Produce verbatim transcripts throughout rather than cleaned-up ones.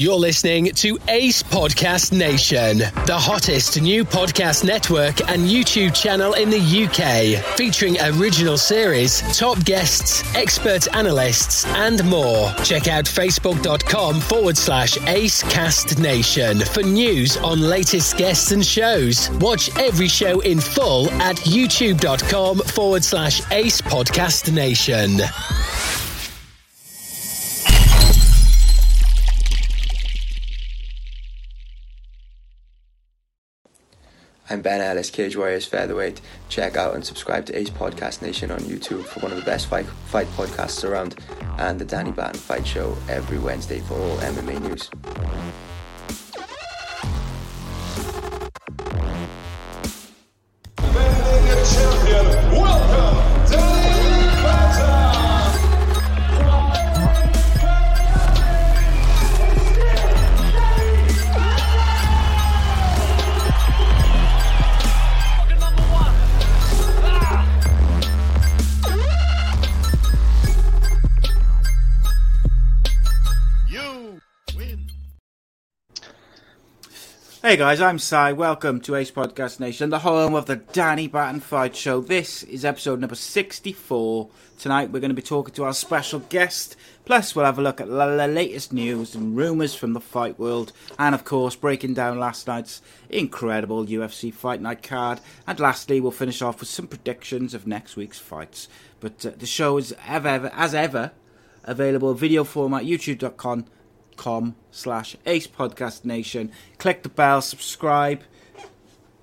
You're listening to Ace Podcast Nation, the hottest new podcast network and YouTube channel in the U K, featuring original series, top guests, expert analysts, and more. Check out facebook.com forward slash AceCastNation for news on latest guests and shows. Watch every show in full at youtube.com forward slash AcePodcastNation. I'm Ben Ellis, Cage Warriors featherweight. Check out and subscribe to Ace Podcast Nation on YouTube for one of the best fight, fight podcasts around, and the Danny Batten Fight Show every Wednesday for all M M A news. Defending champion, welcome Danny Batten! Hey guys, I'm Si. Welcome to Ace Podcast Nation, the home of the Danny Batten Fight Show. This is episode number sixty-four. Tonight we're going to be talking to our special guest. Plus we'll have a look at the latest news and rumours from the fight world. And of course, breaking down last night's incredible U F C Fight Night card. And lastly, we'll finish off with some predictions of next week's fights. But uh, the show is, ever, ever, as ever, available in video format, youtube dot com. com slash Ace Podcast Nation. Click the bell, subscribe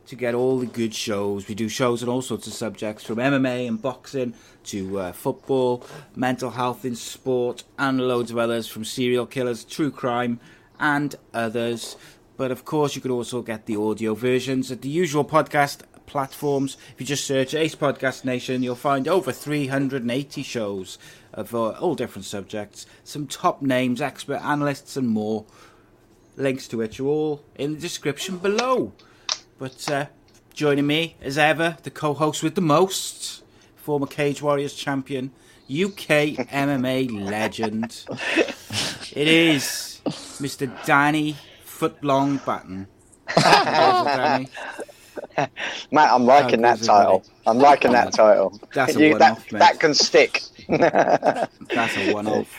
to get all the good shows. We do shows on all sorts of subjects, from M M A and boxing to uh, football, mental health in sport, and loads of others, from serial killers, true crime, and others. But of course, you can also get the audio versions at the usual podcast platforms. If you just search Ace Podcast Nation, you'll find over three hundred eighty shows of uh, all different subjects, some top names, expert analysts, and more. Links to which are all in the description below. But uh, joining me, as ever, the co-host with the most, former Cage Warriors champion, U K M M A legend. It is Mister Danny Footlong Batten. Danny. Matt, I'm liking oh, that title. I'm liking that title. That's you, a one-off, that, mate. That can stick. That's a one-off.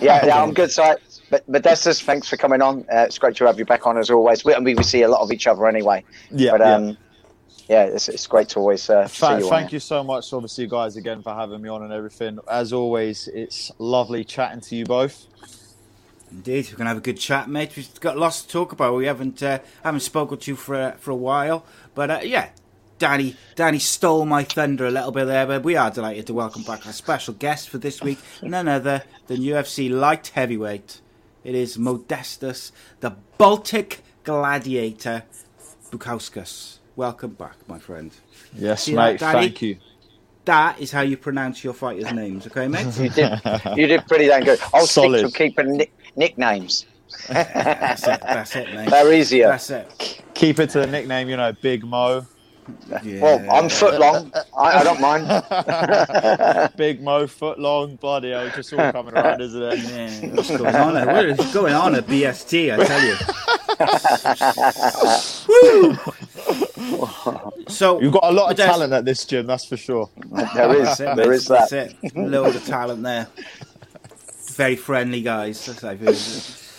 Yeah, yeah, I'm good, Si. But Modestas, thanks for coming on. Uh, it's great to have you back on, as always. We, I mean, we see a lot of each other anyway. Yeah, but, um, yeah. Yeah, it's, it's great to always uh, Th- see you. Thank on you so much, obviously, guys, again, for having me on and everything. As always, it's lovely chatting to you both. Indeed, we're going to have a good chat, mate. We've got lots to talk about. We haven't uh, haven't spoken to you for uh, for a while, but uh, yeah, Danny Danny stole my thunder a little bit there. But we are delighted to welcome back our special guest for this week, none other than U F C light heavyweight. It is Modestas, the Baltic Gladiator Bukauskas. Welcome back, my friend. Yes, you mate. Know, thank you. That is how you pronounce your fighters' names, okay, mate? you did, you did pretty damn good. I'll Solid. stick to keeping nick- nicknames. That's it, that's it, mate. They're easier. That's it. Keep it to the nickname, you know, Big Mo. Yeah. Well, I'm Footlong. I, I don't mind. Big Mo, Footlong, bloody hell, just all coming around, isn't it? Yeah, what's going on? At, what is going on at B S T? I tell you. So you've got a lot of Modest- talent at this gym, that's for sure. There is, it, there is that. That's it. A load of talent there. Very friendly guys. That's how it is.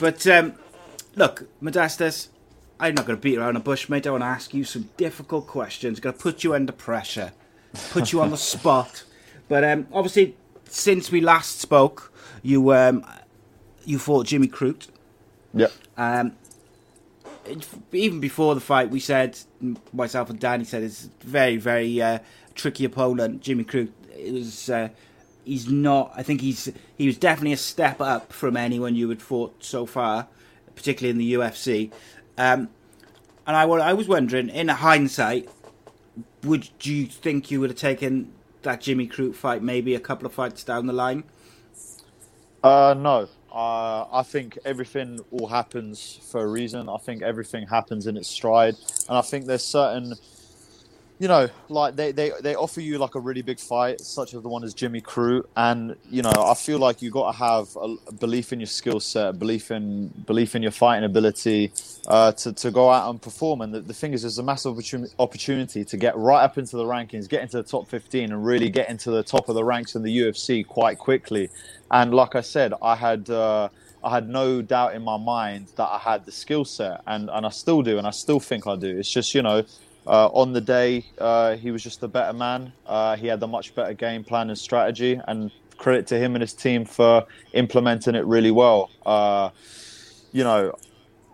But um, look, Modestas, I'm not going to beat around the bush, mate. I want to ask you some difficult questions. I'm going to put you under pressure, put you on the spot. But um, obviously, since we last spoke, you um, you fought Jimmy Crute. Yep. Um, even before the fight, we said, myself and Danny said, it's a very, very uh, tricky opponent, Jimmy Crute. It was uh, he's not. I think he's he was definitely a step up from anyone you had fought so far, particularly in the U F C. Um, and I, I was wondering, in hindsight, would do you think you would have taken that Jimmy Crute fight maybe a couple of fights down the line? Uh, no. Uh, I think everything all happens for a reason. I think everything happens in its stride. And I think there's certain, you know, like they, they, they offer you like a really big fight, such as the one as Jimmy Crute. And, you know, I feel like you got to have a belief in your skill set, belief in belief in your fighting ability uh, to, to go out and perform. And the, the thing is, there's a massive opportun- opportunity to get right up into the rankings, get into the top fifteen and really get into the top of the ranks in the U F C quite quickly. And like I said, I had uh, I had no doubt in my mind that I had the skill set, and, and I still do, and I still think I do. It's just, you know, uh, on the day, uh, he was just a better man. Uh, he had a much better game plan and strategy, and credit to him and his team for implementing it really well. Uh, you know,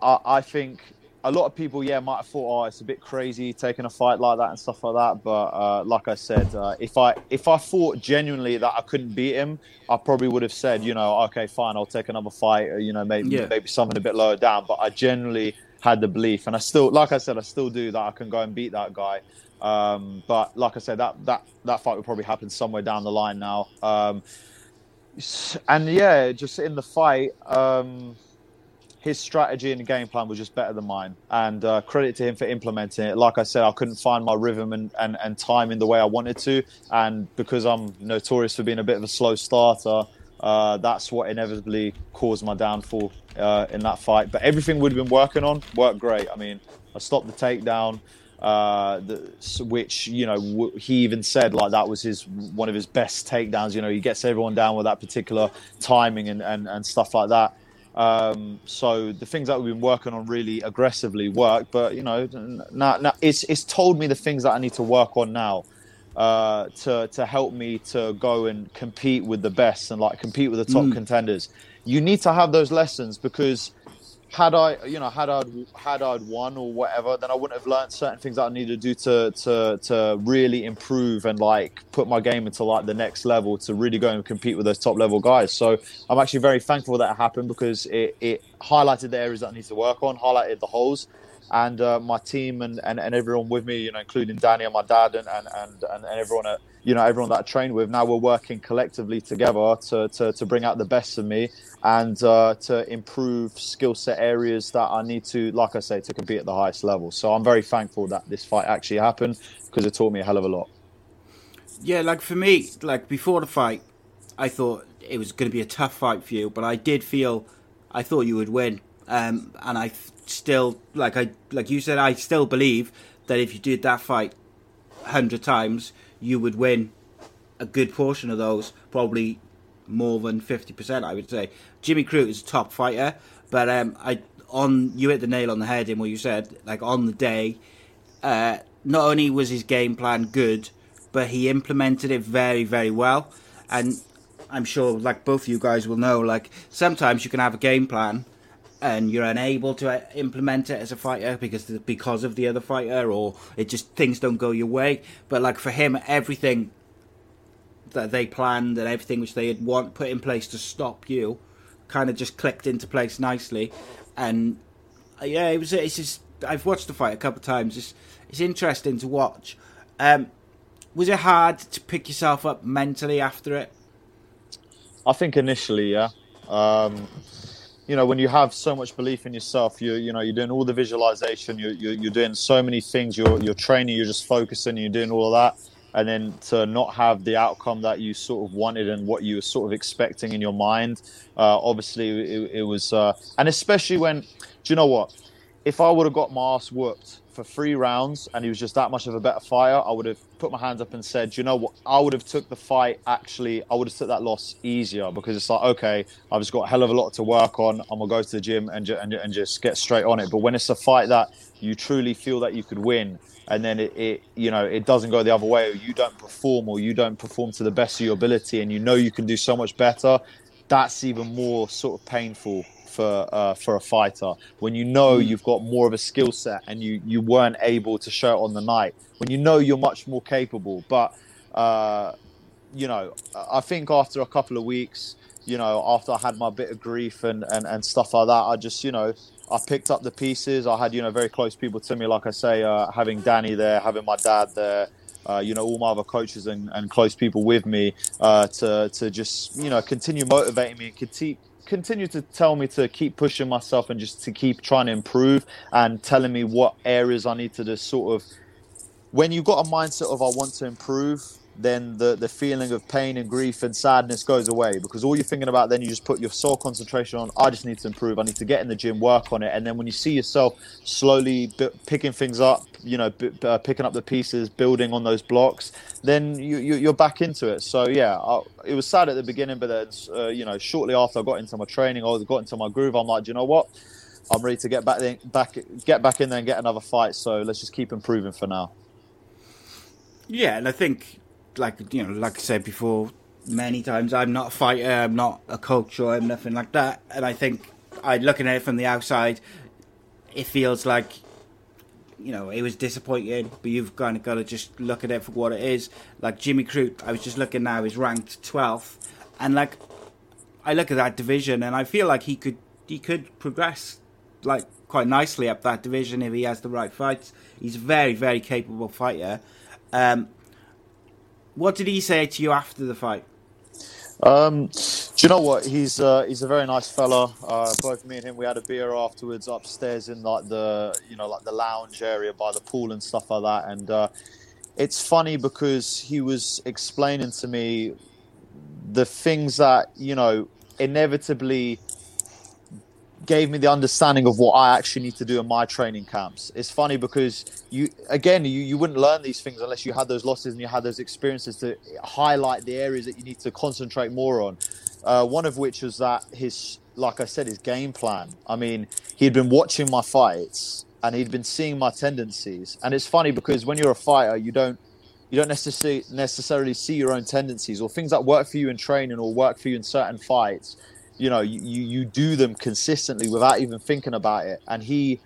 I, I think a lot of people, yeah, might have thought, oh, it's a bit crazy taking a fight like that and stuff like that. But uh, like I said, uh, if I if I thought genuinely that I couldn't beat him, I probably would have said, you know, okay, fine, I'll take another fight, or, you know, maybe yeah. maybe something a bit lower down. But I generally had the belief, and I still, like I said, I still do, that I can go and beat that guy. Um, but like I said, that that that fight would probably happen somewhere down the line now. Um, and yeah, just in the fight. Um, His strategy and game plan was just better than mine. And uh, credit to him for implementing it. Like I said, I couldn't find my rhythm and, and, and time in the way I wanted to. And because I'm notorious for being a bit of a slow starter, uh, that's what inevitably caused my downfall uh, in that fight. But everything we'd been working on worked great. I mean, I stopped the takedown, uh, the, which, you know, w- he even said, like, that was his one of his best takedowns. You know, he gets everyone down with that particular timing and, and, and stuff like that. Um, so the things that we've been working on really aggressively work, but you know, now, now it's it's told me the things that I need to work on now uh, to to help me to go and compete with the best and like compete with the top mm. contenders. You need to have those lessons, because had I, you know, had I had I won or whatever, then I wouldn't have learned certain things that I needed to do to to to really improve and like put my game into like the next level to really go and compete with those top level guys. So I'm actually very thankful that it happened, because it, it highlighted the areas that I need to work on, highlighted the holes, and uh, my team and, and, and everyone with me, you know, including Danny and my dad and and and, and everyone at. You know, everyone that I trained with, now we're working collectively together to to, to bring out the best of me and uh, to improve skill set areas that I need to, like I say, to compete at the highest level. So I'm very thankful that this fight actually happened, because it taught me a hell of a lot. Yeah, like for me, like before the fight, I thought it was going to be a tough fight for you, but I did feel, I thought you would win. Um, and I still, like I like you said, I still believe that if you did that fight a hundred times, you would win a good portion of those, probably more than fifty percent, I would say. Jimmy Crute is a top fighter, but um, I on you hit the nail on the head in what you said. Like on the day, uh, not only was his game plan good, but he implemented it very, very well. And I'm sure, like both of you guys will know, like sometimes you can have a game plan and you're unable to implement it as a fighter because because of the other fighter, or it just things don't go your way. But like for him, everything that they planned and everything which they had want put in place to stop you, kind of just clicked into place nicely. And yeah, it was. It's just I've watched the fight a couple of times. It's it's interesting to watch. Um, was it hard to pick yourself up mentally after it? I think initially, yeah. Um... You know, when you have so much belief in yourself, you you know you're doing all the visualization, you're you're, you're doing so many things, you're you're training, you're just focusing, you're doing all of that, and then to not have the outcome that you sort of wanted and what you were sort of expecting in your mind, uh, obviously it, it was, uh, and especially when, do you know what? If I would have got my ass whooped for three rounds and he was just that much of a better fighter, I would have put my hands up and said, you know what, I would have took the fight, actually, I would have took that loss easier, because it's like, okay, I've just got a hell of a lot to work on, I'm going to go to the gym and, ju- and, and just get straight on it. But when it's a fight that you truly feel that you could win, and then it, it you know, it doesn't go the other way, or you don't perform, or you don't perform to the best of your ability, and you know you can do so much better, that's even more sort of painful for uh, for a fighter, when you know you've got more of a skill set and you, you weren't able to show it on the night, when you know you're much more capable. But uh, you know, I think after a couple of weeks, you know, after I had my bit of grief and, and, and stuff like that, I just, you know, I picked up the pieces. I had, you know, very close people to me, like I say, uh, having Danny there, having my dad there, uh, you know, all my other coaches and, and close people with me uh, to to just, you know, continue motivating me and continue, continue to tell me to keep pushing myself and just to keep trying to improve and telling me what areas I need to just sort of, when you've got a mindset of I want to improve, then the, the feeling of pain and grief and sadness goes away, because all you're thinking about then, you just put your sole concentration on, I just need to improve, I need to get in the gym, work on it. And then when you see yourself slowly b- picking things up, you know, b- uh, picking up the pieces, building on those blocks, then you, you, you're back into it. So yeah, I, it was sad at the beginning, but then, uh, you know, shortly after I got into my training, I got into my groove, I'm like, do you know what? I'm ready to get back, in, back, get back in there and get another fight. So let's just keep improving for now. Yeah, and I think... Like, you know, like I said before many times, I'm not a fighter, I'm not a coach, or I'm nothing like that. And I think, I looking at it from the outside, it feels like, you know, it was disappointing, but you've kind of got to just look at it for what it is. Like Jimmy Crute, I was just looking now, is ranked twelfth. And like, I look at that division and I feel like he could, he could progress like quite nicely up that division if he has the right fights. He's a very, very capable fighter. Um, What did he say to you after the fight? Um, do you know what? He's uh, he's a very nice fella. Uh, both me and him, we had a beer afterwards upstairs in like the you know like the lounge area by the pool and stuff like that. And uh, it's funny because he was explaining to me the things that you know inevitably gave me the understanding of what I actually need to do in my training camps. It's funny because you, again, you, you wouldn't learn these things unless you had those losses and you had those experiences to highlight the areas that you need to concentrate more on. Uh, one of which was that his, like I said, his game plan. I mean, he'd been watching my fights and he'd been seeing my tendencies. And it's funny because when you're a fighter, you don't, you don't necessarily necessarily see your own tendencies or things that work for you in training or work for you in certain fights. You know, you, you do them consistently without even thinking about it. And he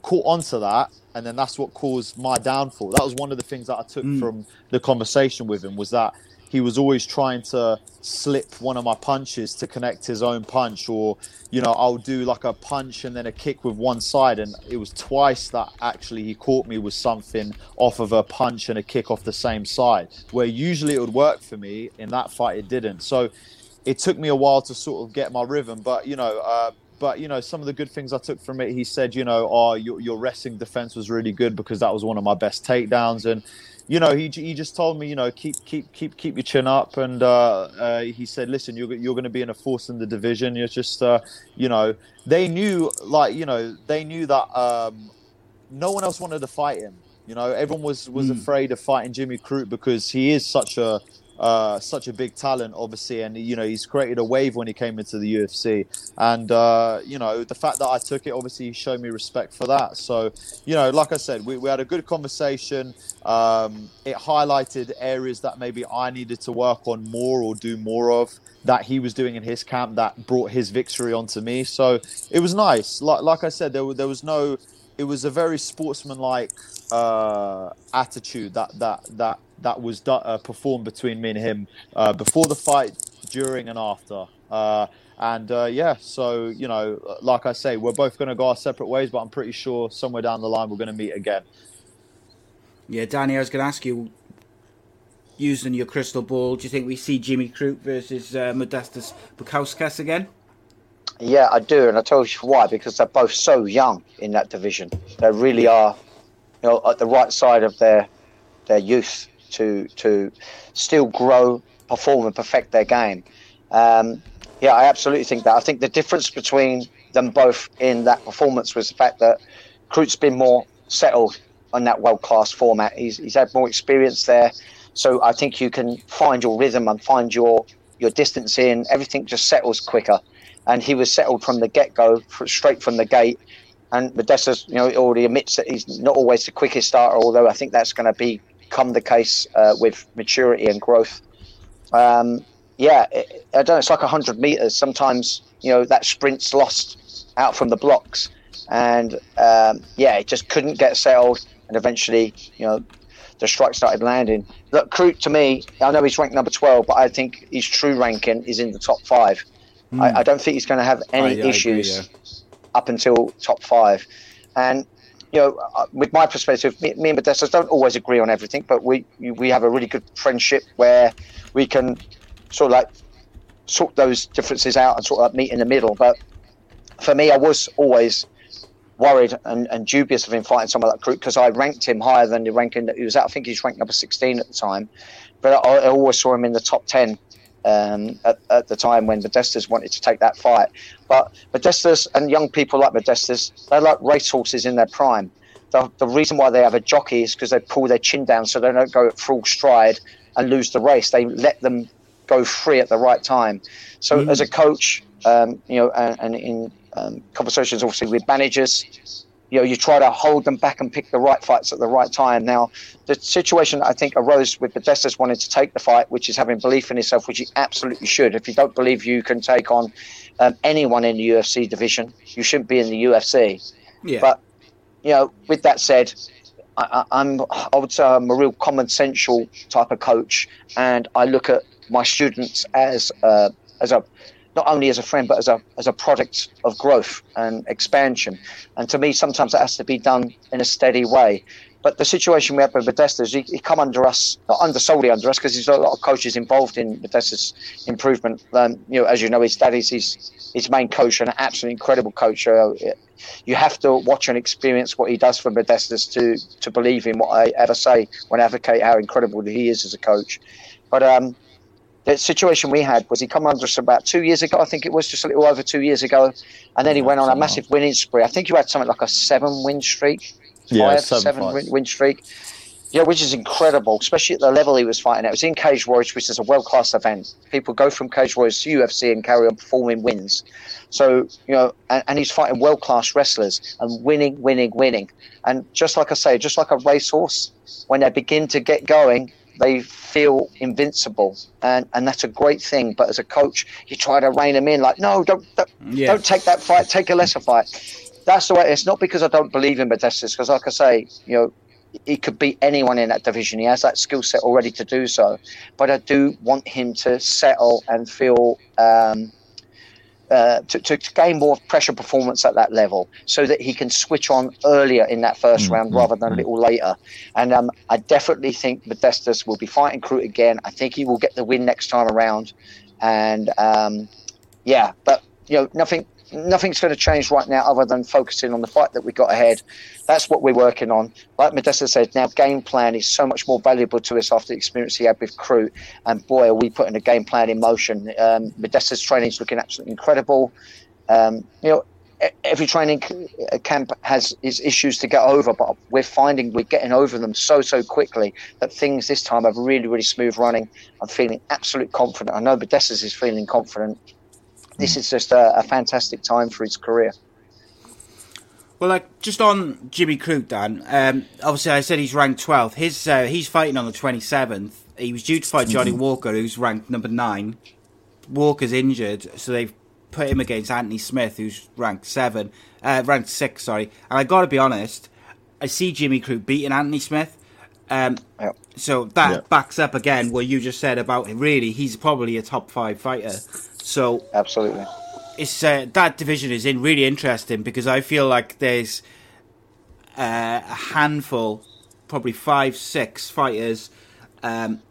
caught onto that. And then that's what caused my downfall. That was one of the things that I took mm. from the conversation with him, was that he was always trying to slip one of my punches to connect his own punch. Or, you know, I'll do like a punch and then a kick with one side. And it was twice that actually he caught me with something off of a punch and a kick off the same side, where usually it would work for me. In that fight, it didn't. So it took me a while to sort of get my rhythm, but you know, uh, but you know, some of the good things I took from it. He said, you know, oh, your, your wrestling defense was really good, because that was one of my best takedowns. And you know, he he just told me, you know, keep keep keep keep your chin up. And uh, uh, he said, listen, you're you're going to be in a force in the division. You're just, uh, you know, they knew, like you know, they knew that um, no one else wanted to fight him. You know, everyone was was mm. afraid of fighting Jimmy Crute because he is such a Uh, such a big talent, obviously, and you know he's created a wave when he came into the U F C, and uh, you know the fact that I took it, obviously, he showed me respect for that. So you know, like I said, we, we had a good conversation. Um, it highlighted areas that maybe I needed to work on more or do more of, that he was doing in his camp that brought his victory onto me. So it was nice. Like like I said, there was, there was no. It was a very sportsmanlike uh, attitude that that that. that was uh, performed between me and him uh, before the fight, during and after. Uh, and uh, yeah, so, you know, like I say, we're both going to go our separate ways, but I'm pretty sure somewhere down the line we're going to meet again. Yeah, Danny, I was going to ask you, using your crystal ball, do you think we see Jimmy Crute versus uh, Modestas Bukauskas again? Yeah, I do, and I tell you why, because they're both so young in that division. They really are, you know, at the right side of their their youth. To to still grow, perform, and perfect their game. Um, yeah, I absolutely think that. I think the difference between them both in that performance was the fact that Crute's been more settled on that world class format. He's he's had more experience there, so I think you can find your rhythm and find your your distance in. Everything just settles quicker, and he was settled from the get go, straight from the gate. And Modestas, you know, already admits that he's not always the quickest starter, although I think that's going to be. Come the case uh, with maturity and growth. Um, yeah, it, I don't know, it's like one hundred meters. Sometimes, you know, that sprint's lost out from the blocks. And um, yeah, it just couldn't get settled. And eventually, you know, the strikes started landing. Look, Crute, to me, I know he's ranked number twelve, but I think his true ranking is in the top five. Mm. I, I don't think he's going to have any I, issues I agree, yeah. up until top five. And, you know, with my perspective, me, me and Modestas don't always agree on everything, but we we have a really good friendship where we can sort of like sort those differences out and sort of like meet in the middle. But for me, I was always worried and, and dubious of him fighting someone like Crute because I ranked him higher than the ranking that he was at. I think he's ranked number sixteen at the time, but I, I always saw him in the top ten um, at, at the time when Modestas wanted to take that fight. But Modestas and young people like Modestas, they're like racehorses in their prime. The, the reason why they have a jockey is because they pull their chin down so they don't go at full stride and lose the race. They let them go free at the right time. So mm. as a coach, um, you know, and, and in um, conversations obviously with managers, you know, you try to hold them back and pick the right fights at the right time. Now, the situation I think arose with Modestas wanting to take the fight, which is having belief in himself, which he absolutely should. If you don't believe you can take on um, anyone in the U F C division, you shouldn't be in the U F C. Yeah. But, you know, with that said, I, I, I'm, I would say I'm a real commonsensical type of coach, and I look at my students as uh, as a not only as a friend but as a as a product of growth and expansion. And to me, sometimes that has to be done in a steady way. But the situation we have with Modestas, he, he come under us, not under solely under us, because there's a lot of coaches involved in Modestas' improvement. Um, you know, as you know, his dad is his his main coach and an absolutely incredible coach. Uh, you have to watch and experience what he does for Modestas to to believe in what I ever say when I advocate how incredible he is as a coach. But um. The situation we had was he come under us about two years ago, I think it was just a little over two years ago, and then he went on a massive winning spree. I think you had something like a seven-win streak, yeah, five, seven, seven win, win streak, yeah, which is incredible, especially at the level he was fighting at. It was in Cage Warriors, which is a world-class event. People go from Cage Warriors to U F C and carry on performing wins. So, you know, and, and he's fighting world-class wrestlers and winning, winning, winning. And just like I say, just like a racehorse, when they begin to get going, they feel invincible, and, and that's a great thing. But as a coach, you try to rein them in, like, no, don't don't, yeah. don't take that fight, take a lesser fight. That's the way. It's not because I don't believe in Modestas, because like I say, you know, he could beat anyone in that division. He has that skill set already to do so. But I do want him to settle and feel um, uh, to, to, to gain more pressure performance at that level, so that he can switch on earlier in that first mm-hmm. round rather than a little later. And um, I definitely think Modestas will be fighting Crute again. I think he will get the win next time around. And um, yeah, but you know, nothing, nothing's going to change right now other than focusing on the fight that we got ahead. That's what we're working on. Like Modestas said, now game plan is so much more valuable to us after the experience he had with Crute. And boy, are we putting a game plan in motion. Um, Modestas' training is looking absolutely incredible. Um, you know, every training camp has its issues to get over, but we're finding we're getting over them so, so quickly that things this time are really, really smooth running. I'm feeling absolutely confident. I know Modestas is feeling confident. This is just a, a fantastic time for his career. Well, like just on Jimmy Crute, Dan. Um, obviously, I said he's ranked twelfth. His uh, he's fighting on the twenty seventh. He was due to fight Johnny mm-hmm. Walker, who's ranked number nine. Walker's injured, so they've put him against Anthony Smith, who's ranked seven, uh, ranked six. Sorry, and I got to be honest, I see Jimmy Crute beating Anthony Smith. Um, yep. So that yep. backs up again what you just said about him. Really, he's probably a top five fighter. So absolutely, it's uh, that division is in really interesting because I feel like there's uh, a handful, probably five, six fighters um,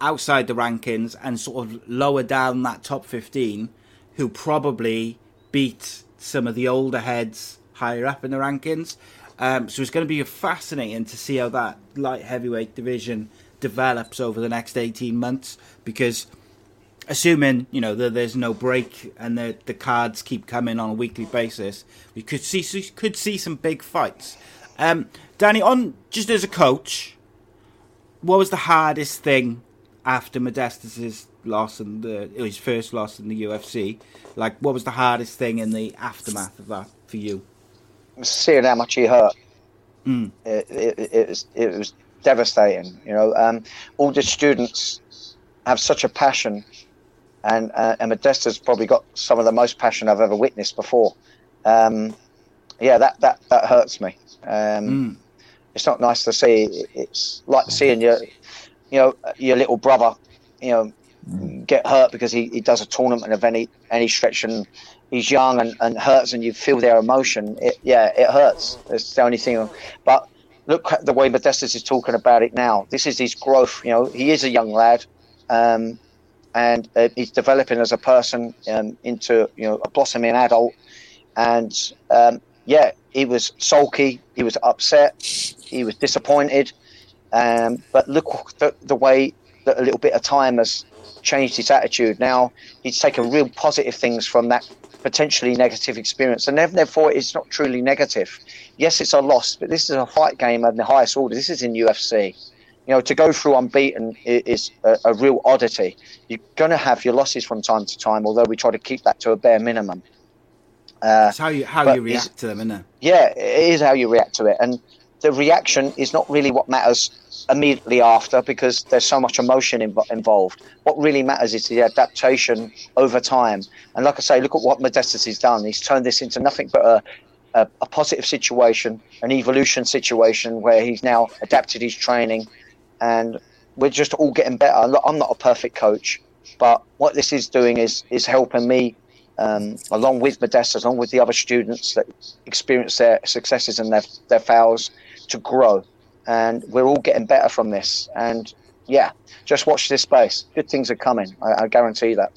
outside the rankings and sort of lower down that top fifteen who probably beat some of the older heads higher up in the rankings. Um, so it's going to be fascinating to see how that light heavyweight division develops over the next eighteen months because. Assuming, you know, that there's no break and the the cards keep coming on a weekly basis, we could see we could see some big fights. Um, Danny, on just as a coach, what was the hardest thing after Modestas' loss and the his first loss in the U F C? Like, what was the hardest thing in the aftermath of that for you? Seeing how much he hurt, mm. it, it, it was it was devastating. You know, um, all the students have such a passion. And, uh, and Modestas probably got some of the most passion I've ever witnessed before. Um, yeah, that, that, that hurts me. Um, mm. it's not nice to see. It's like seeing your, you know, your little brother, you know, get hurt because he, he does a tournament of any any stretch and he's young and, and hurts and you feel their emotion. It, yeah, it hurts. It's the only thing. But look at the way Modestas is talking about it now. This is his growth. You know, he is a young lad, um, and uh, he's developing as a person um, into, you know, a blossoming adult. And um, yeah, he was sulky. He was upset. He was disappointed. Um, but look the, the way that a little bit of time has changed his attitude. Now he's taken real positive things from that potentially negative experience, and therefore it's not truly negative. Yes, it's a loss, but this is a fight game of the highest order. This is in U F C. You know, to go through unbeaten is a, a real oddity. You're going to have your losses from time to time, although we try to keep that to a bare minimum. Uh, it's how you how you react to them, isn't it? Yeah, it is how you react to it, and the reaction is not really what matters immediately after, because there's so much emotion inv- involved. What really matters is the adaptation over time. And like I say, look at what Modestas has done. He's turned this into nothing but a, a, a positive situation, an evolution situation where he's now adapted his training, and we're just all getting better. I'm not a perfect coach, but what this is doing is is helping me, Um, along with Modestas, along with the other students that experience their successes and their their fails, to grow. And we're all getting better from this. And yeah, just watch this space. Good things are coming. I, I guarantee that.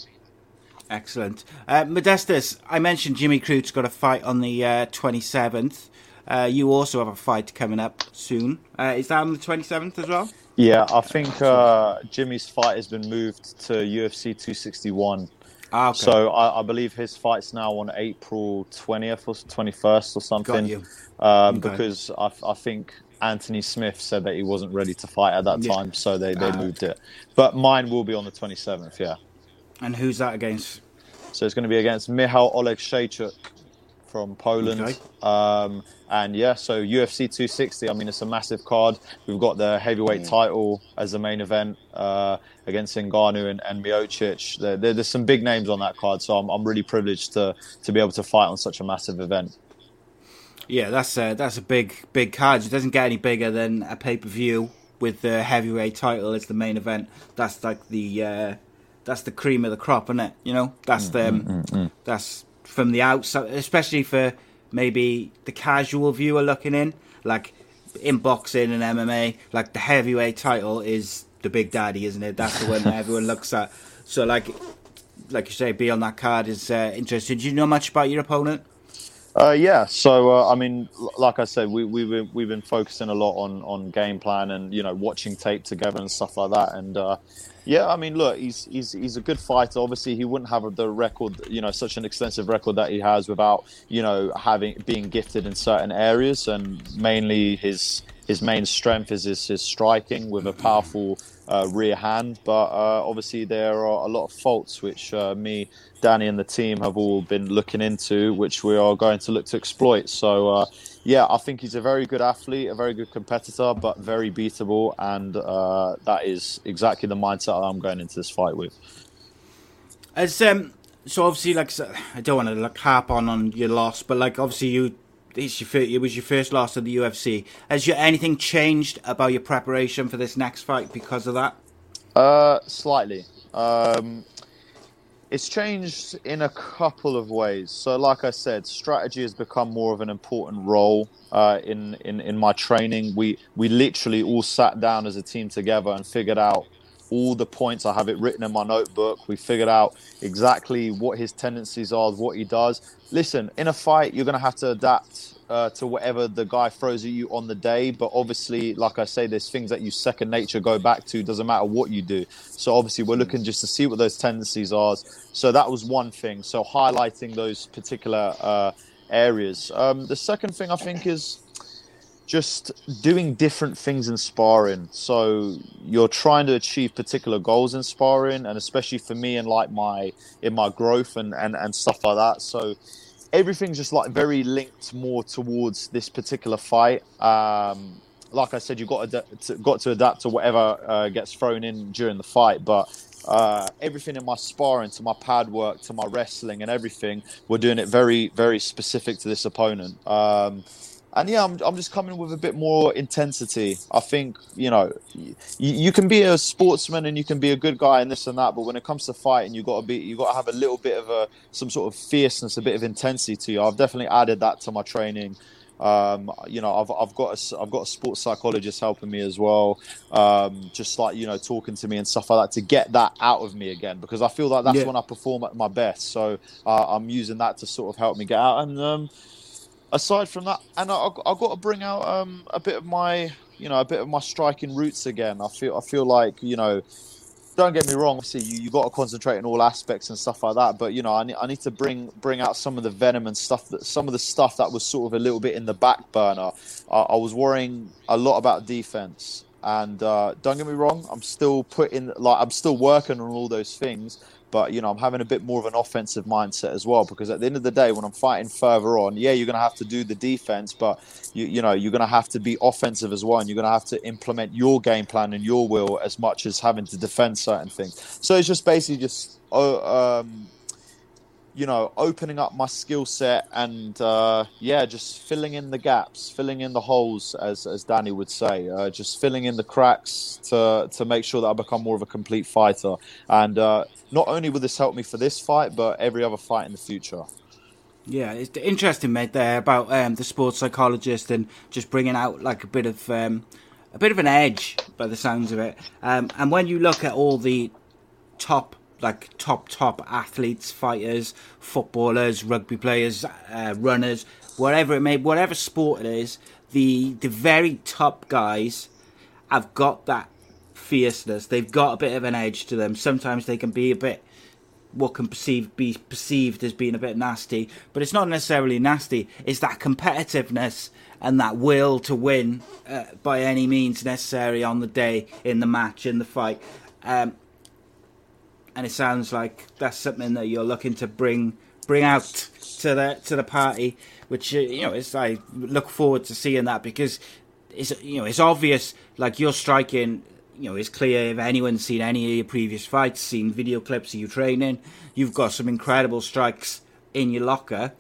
Excellent. Uh, Modestas, I mentioned Jimmy Crute's got a fight on the uh, twenty-seventh. Uh, you also have a fight coming up soon. Uh, is that on the twenty-seventh as well? Yeah, I think uh, Jimmy's fight has been moved to U F C two sixty-one. Ah, okay. So I, I believe his fight's now on April twentieth or twenty-first or something. Got you. Um, okay. Because I, I think Anthony Smith said that he wasn't ready to fight at that yeah. time, so they, they ah. moved it. But mine will be on the twenty-seventh, yeah. And who's that against? So it's going to be against Michał Oleksiejczuk from Poland. Okay. Um, and yeah, so U F C two sixty, I mean, it's a massive card. We've got the heavyweight mm. title as the main event uh, against Ngannou and, and Miocic. There, there, there's some big names on that card, so I'm, I'm really privileged to to be able to fight on such a massive event. Yeah, that's a, that's a big, big card. It doesn't get any bigger than a pay-per-view with the heavyweight title as the main event. That's like the uh, that's the cream of the crop, isn't it? You know, that's mm, um, mm, mm. that's from the outside, especially for maybe the casual viewer looking in, like in boxing and M M A, like the heavyweight title is the big daddy, isn't it? That's the one that everyone looks at. So like like you say, be on that card is uh, interesting. Do you know much about your opponent? Uh, yeah, so uh, I mean, like I said, we, we, we've we've been focusing a lot on, on game plan and, you know, watching tape together and stuff like that. And uh, yeah, I mean, look, he's he's he's a good fighter. Obviously, he wouldn't have the record, you know, such an extensive record that he has without, you know, having being gifted in certain areas. And mainly, his his main strength is his, his striking with a powerful uh, rear hand. But uh, obviously, there are a lot of faults which uh, me, Danny and the team have all been looking into, which we are going to look to exploit. So, uh, yeah, I think he's a very good athlete, a very good competitor, but very beatable. And uh, that is exactly the mindset I'm going into this fight with. As, um, so, obviously, like, I don't want to like, harp on, on your loss, but, like, obviously, you it's your, it was your first loss of the U F C. Has your, anything changed about your preparation for this next fight because of that? Uh, slightly. Um It's changed in a couple of ways. So, like I said, strategy has become more of an important role uh, in, in in my training. We we literally all sat down as a team together and figured out all the points. I have it written in my notebook. We figured out exactly what his tendencies are, what he does. Listen, in a fight, you're going to have to adapt uh, to whatever the guy throws at you on the day. But obviously, like I say, there's things that you second nature go back to. Doesn't matter what you do. So obviously, we're looking just to see what those tendencies are. So that was one thing. So highlighting those particular uh, areas. Um, the second thing I think is just doing different things in sparring. So you're trying to achieve particular goals in sparring, and especially for me and like my in my growth and, and, and stuff like that. So everything's just like very linked more towards this particular fight. Um, like I said, you've got to, ad- to got to adapt to whatever uh, gets thrown in during the fight, but uh, everything in my sparring, to my pad work, to my wrestling and everything, we're doing it very, very specific to this opponent. Um, And yeah, I'm I'm just coming with a bit more intensity. I think, you know, you, you can be a sportsman and you can be a good guy and this and that, but when it comes to fighting, you got to be you got to have a little bit of a some sort of fierceness, a bit of intensity to you. I've definitely added that to my training. Um, you know, I've I've got a, I've got a sports psychologist helping me as well, um, just like, you know, talking to me and stuff like that to get that out of me again, because I feel like that's yeah. when I perform at my best. So uh, I'm using that to sort of help me get out. And um, aside from that, and I I've got to bring out um, a bit of my you know a bit of my striking roots again. I feel I feel like you know. Don't get me wrong. Obviously, you you got to concentrate on all aspects and stuff like that. But you know, I need I need to bring bring out some of the venom and stuff that some of the stuff that was sort of a little bit in the back burner. Uh, I was worrying a lot about defense, and uh, don't get me wrong. I'm still putting like I'm still working on all those things. But you know, I'm having a bit more of an offensive mindset as well, because at the end of the day, when I'm fighting further on, yeah, you're going to have to do the defense, but you you know, you're going to have to be offensive as well, and you're going to have to implement your game plan and your will as much as having to defend certain things. So it's just basically just, uh, um, you know, opening up my skill set and uh, yeah, just filling in the gaps, filling in the holes, as as Danny would say, uh, just filling in the cracks to to make sure that I become more of a complete fighter. And uh, not only will this help me for this fight, but every other fight in the future. Yeah, it's interesting, mate, there about um, the sports psychologist and just bringing out like a bit of um, a bit of an edge by the sounds of it. Um, and when you look at all the top, like top top athletes, fighters, footballers, rugby players, uh, runners, whatever it may, whatever sport it is, the the very top guys have got that fierceness. They've got a bit of an edge to them. Sometimes they can be a bit, what can perceive be perceived as being a bit nasty, but it's not necessarily nasty. It's that competitiveness and that will to win uh, by any means necessary on the day, in the match, in the fight. Um, and it sounds like that's something that you're looking to bring bring out to the to the party, which, you know, it's like, look forward to seeing that, because it's, you know, it's obvious, like your striking, you know, it's clear. If anyone's seen any of your previous fights, seen video clips of you training, you've got some incredible strikes in your locker.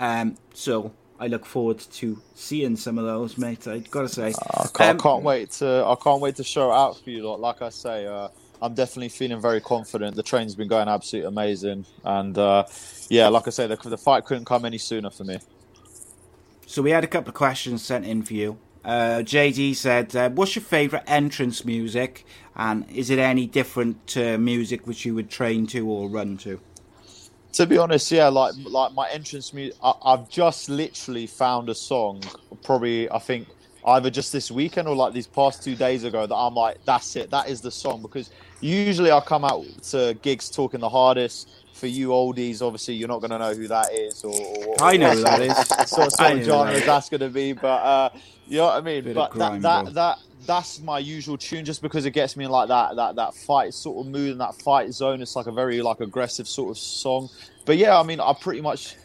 Um, so I look forward to seeing some of those, mate. I've got to say, I can't, um, can't wait to I can't wait to show it out for you lot. Like I say, uh, I'm definitely feeling very confident. The train's been going absolutely amazing, and uh, yeah, like I say, the, the fight couldn't come any sooner for me. So we had a couple of questions sent in for you. Uh, J D said, uh, what's your favourite entrance music, and is it any different to music which you would train to or run to? To be honest, yeah, like like my entrance music, I- I've just literally found a song, probably, I think, either just this weekend or like these past two days ago, that I'm like, that's it, that is the song, because usually I come out to gigs talking the hardest. For you oldies, obviously, you're not going to know who that is. Or, or I know who that is. Sort of, sort of genre that. that's going to be. But uh, you know what I mean? Bit but that, that, that, that's my usual tune, just because it gets me in like that, that, that fight sort of mood and that fight zone. It's like a very like aggressive sort of song. But yeah, I mean, I pretty much...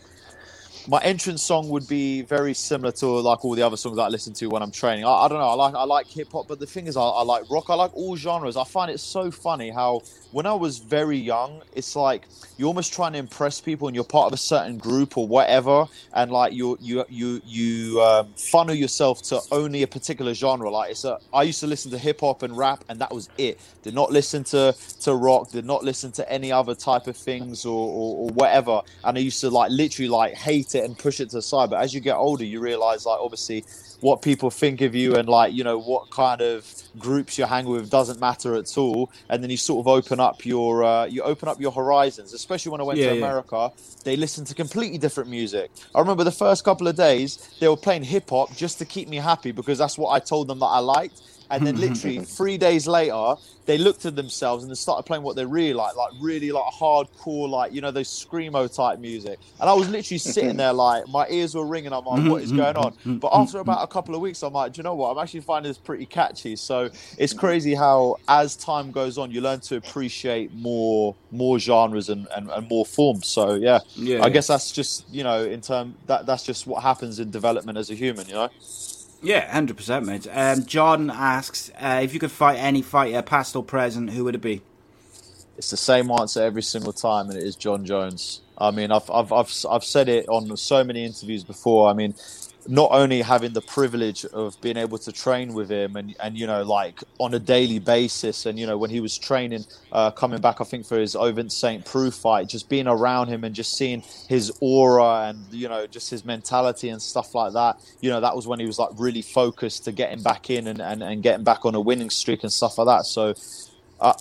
my entrance song would be very similar to like all the other songs that I listen to when I'm training. I, I don't know. I like I like hip hop, but the thing is, I, I like rock. I like all genres. I find it so funny how when I was very young, it's like you're almost trying to impress people, and you're part of a certain group or whatever, and like you you you you um, funnel yourself to only a particular genre. Like it's a, I used to listen to hip hop and rap, and that was it. Did not listen to to rock. Did not listen to any other type of things or or, or whatever. And I used to like literally like hate it and push it to the side. But as you get older, you realize like obviously what people think of you and like, you know, what kind of groups you hang with doesn't matter at all. And then you sort of open up your uh, you open up your horizons. Especially when I went yeah, to America, yeah. They listened to completely different music. I remember the first couple of days they were playing hip hop just to keep me happy, because that's what I told them that I liked. And then literally three days later, they looked at themselves and they started playing what they really like, like really like hardcore, like, you know, those screamo type music. And I was literally sitting there like my ears were ringing. I'm like, what is going on? But after about a couple of weeks, I'm like, do you know what? I'm actually finding this pretty catchy. So it's crazy how as time goes on, you learn to appreciate more more genres and, and, and more forms. So, yeah, yeah I yeah. guess that's just, you know, in term that that's just what happens in development as a human, you know? Yeah, one hundred percent, mate. Um, John asks, uh, if you could fight any fighter, past or present, who would it be? It's the same answer every single time, and it is Jon Jones. I mean, I've I've I've, I've said it on so many interviews before. I mean, not only having the privilege of being able to train with him and, and you know, like on a daily basis. And, you know, when he was training, uh, coming back, I think for his Ovin Saint Preux fight, just being around him and just seeing his aura and, you know, just his mentality and stuff like that. You know, that was when he was like really focused to getting back in and, and, and getting back on a winning streak and stuff like that. So,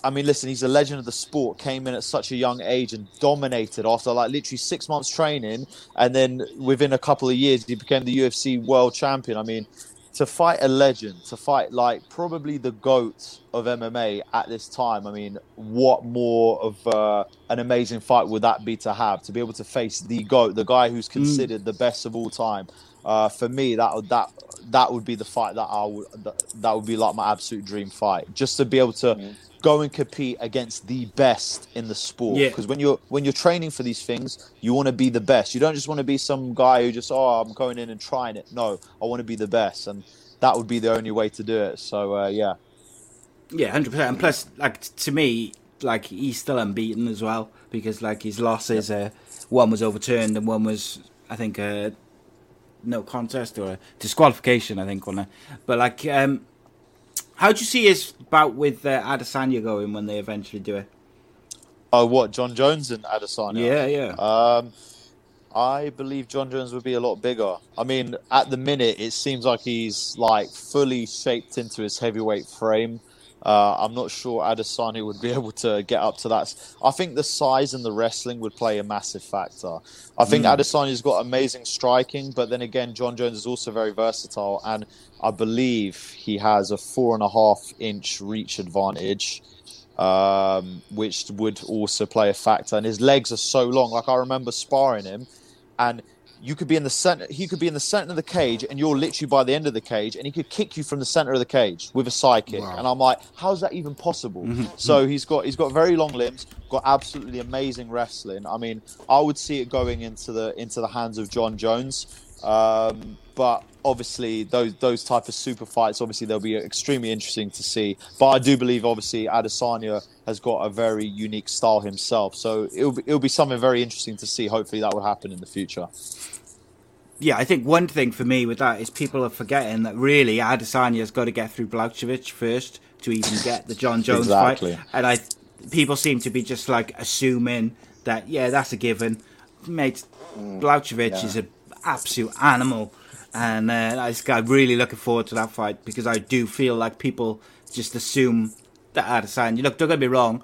I mean, listen, he's a legend of the sport, came in at such a young age and dominated after like literally six months training. And then within a couple of years, he became the U F C world champion. I mean, to fight a legend, to fight like probably the GOAT of M M A at this time. I mean, what more of uh, an amazing fight would that be to have, to be able to face the GOAT, the guy who's considered mm. the best of all time. Uh, for me, that would that that would be the fight that I would that, that would be like my absolute dream fight, just to be able to mm. go and compete against the best in the sport. Because yeah. when you're when you're training for these things, you want to be the best. You don't just want to be some guy who just oh I'm going in and trying it. No, I want to be the best, and that would be the only way to do it. So uh, yeah, yeah, one hundred percent. And plus, like to me, like he's still unbeaten as well, because like his losses, uh, one was overturned and one was I think. Uh, no contest or a disqualification, I think, wasn't it? But, like, um, how do you see his bout with uh, Adesanya going when they eventually do it? Oh, what? Jon Jones and Adesanya? Yeah, yeah. Um, I believe Jon Jones would be a lot bigger. I mean, at the minute, it seems like he's, like, fully shaped into his heavyweight frame. Uh, I'm not sure Adesanya would be able to get up to that. I think the size and the wrestling would play a massive factor. I think mm. Adesanya's got amazing striking, but then again, Jon Jones is also very versatile, and I believe he has a four and a half inch reach advantage, um, which would also play a factor. And his legs are so long. Like I remember sparring him, and you could be in the center. He could be in the center of the cage, and you're literally by the end of the cage, and he could kick you from the center of the cage with a side kick. Wow. And I'm like, how is that even possible? So he's got he's got very long limbs, got absolutely amazing wrestling. I mean, I would see it going into the into the hands of Jon Jones, um, but obviously those those type of super fights, obviously they'll be extremely interesting to see. But I do believe, obviously, Adesanya has got a very unique style himself, so it'll be, it'll be something very interesting to see. Hopefully, that will happen in the future. Yeah, I think one thing for me with that is people are forgetting that really Adesanya's got to get through Błachowicz first to even get the Jon Jones exactly. fight. And I, people seem to be just like assuming that, yeah, that's a given. Mate, Błachowicz yeah. is an absolute animal. And uh, I'm really looking forward to that fight because I do feel like people just assume that Adesanya... Look, don't get me wrong,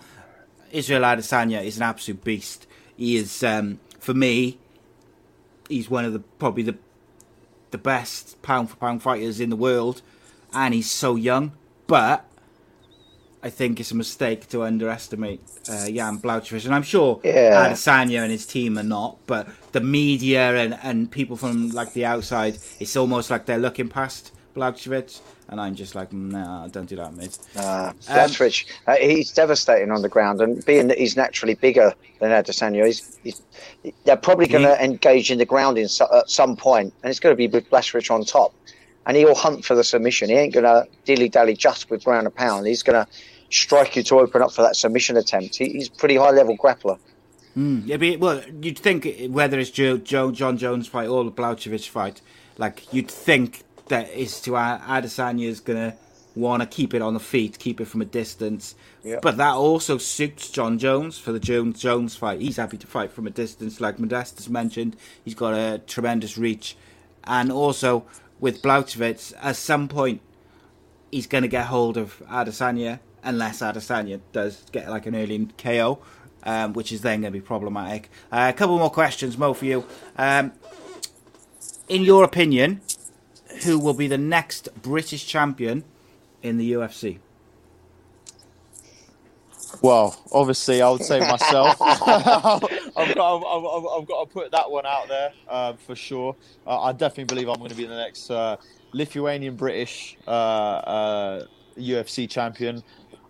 Israel Adesanya is an absolute beast. He is, um, for me... He's one of the probably the the best pound for pound fighters in the world, and he's so young. But I think it's a mistake to underestimate uh, Jan Błachowicz, and I'm sure yeah. Adesanya and his team are not. But the media and, and people from like the outside, it's almost like they're looking past Błachowicz, and I'm just like, nah, don't do that, mate. Nah, that's um, rich. Uh, he's devastating on the ground, and being that he's naturally bigger than Adesanya, he's, he's, they're probably going to engage in the ground in so, at some point, and it's going to be with Błachowicz on top, and he'll hunt for the submission. He ain't going to dilly-dally just with ground and pound. He's going to strike you to open up for that submission attempt. He, he's a pretty high-level grappler. Mm, yeah, but, well, you'd think whether it's Joe, Joe, Jon Jones fight or the Błachowicz fight, like you'd think that is to Adesanya's going to want to keep it on the feet, keep it from a distance. Yep. But that also suits Jon Jones for the Jones Jones fight. He's happy to fight from a distance, like Modestas mentioned. He's got a tremendous reach. And also, with Błachowicz, at some point, he's going to get hold of Adesanya, unless Adesanya does get like an early K O, um, which is then going to be problematic. Uh, a couple more questions, Mo, for you. Um, in your opinion... who will be the next British champion in the U F C? Well, obviously, I would say myself. I've got, I've, I've got to put that one out there uh, for sure. Uh, I definitely believe I'm going to be the next uh, Lithuanian-British uh, uh, U F C champion.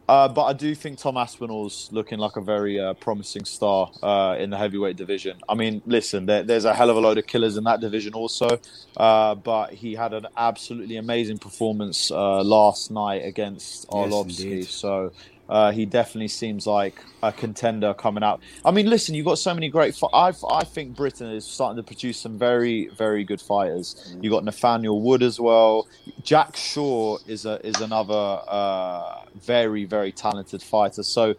Uh, but I do think Tom Aspinall's looking like a very uh, promising star uh, in the heavyweight division. I mean, listen, there, there's a hell of a load of killers in that division also. Uh, but he had an absolutely amazing performance uh, last night against Arlovski. Yes, so Uh, he definitely seems like a contender coming out. I mean, listen, you've got so many great fi- I've, I think Britain is starting to produce some very, very good fighters. You've got Nathaniel Wood as well. Jack Shaw is a, is another uh, very, very talented fighter. So,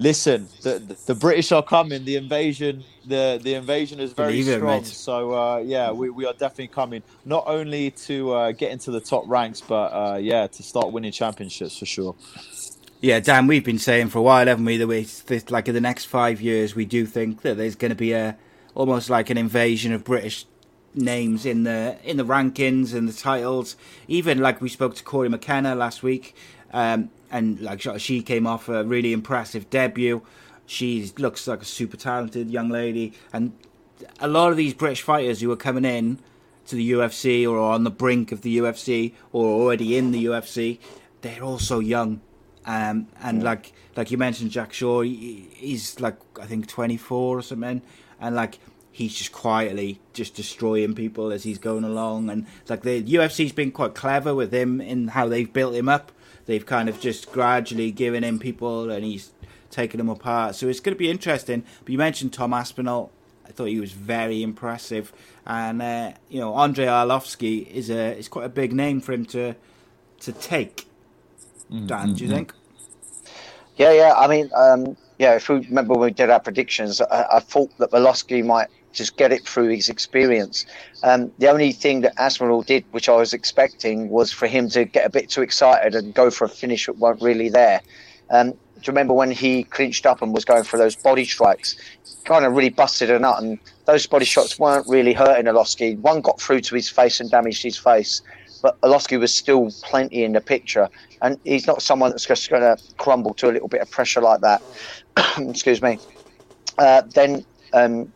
listen, the, the, the British are coming. The invasion the, the invasion is very Believe strong. It, so, uh, yeah, we, we are definitely coming. Not only to uh, get into the top ranks, but, uh, yeah, to start winning championships for sure. Yeah, Dan, we've been saying for a while, haven't we, that we, like in the next five years, we do think that there's going to be a almost like an invasion of British names in the in the rankings and the titles. Even like we spoke to Corey McKenna last week, um, and like she came off a really impressive debut. She looks like a super talented young lady, and a lot of these British fighters who are coming in to the U F C or are on the brink of the U F C or already in the U F C, they're all so young. Um, and like like you mentioned, Jack Shaw, he, he's like, I think, twenty-four or something. And like he's just quietly just destroying people as he's going along. And it's like the U F C's been quite clever with him in how they've built him up. They've kind of just gradually given him people and he's taking them apart. So it's going to be interesting. But you mentioned Tom Aspinall. I thought he was very impressive. And, uh, you know, Andrei Arlovski is, a, is quite a big name for him to to take. Dan, mm-hmm. do you think? Yeah, yeah. I mean, um, yeah, if we remember when we did our predictions, I, I thought that Volosky might just get it through his experience. Um, the only thing that Aspinall did, which I was expecting, was for him to get a bit too excited and go for a finish that weren't really there. Um, do you remember when he clinched up and was going for those body strikes? Kind of really busted a nut, and those body shots weren't really hurting Volosky. One got through to his face and damaged his face. But Arlovski was still plenty in the picture. And he's not someone that's just going to crumble to a little bit of pressure like that. Excuse me. Uh, then um,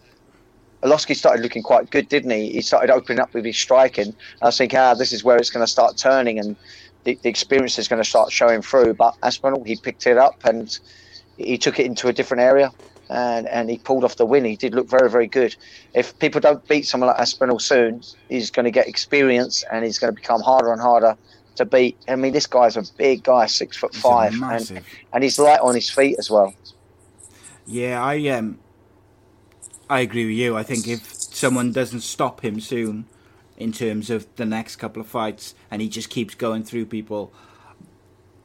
Arlovski started looking quite good, didn't he? He started opening up with his striking. And I was thinking, ah, this is where it's going to start turning and the, the experience is going to start showing through. But Aspinall, he picked it up and he took it into a different area. And, and he pulled off the win. He did look very, very good. If people don't beat someone like Aspinall soon, he's going to get experience and he's going to become harder and harder to beat. I mean, this guy's a big guy, six foot he's five, and, and he's light on his feet as well. Yeah, I um, I agree with you. I think if someone doesn't stop him soon in terms of the next couple of fights and he just keeps going through people,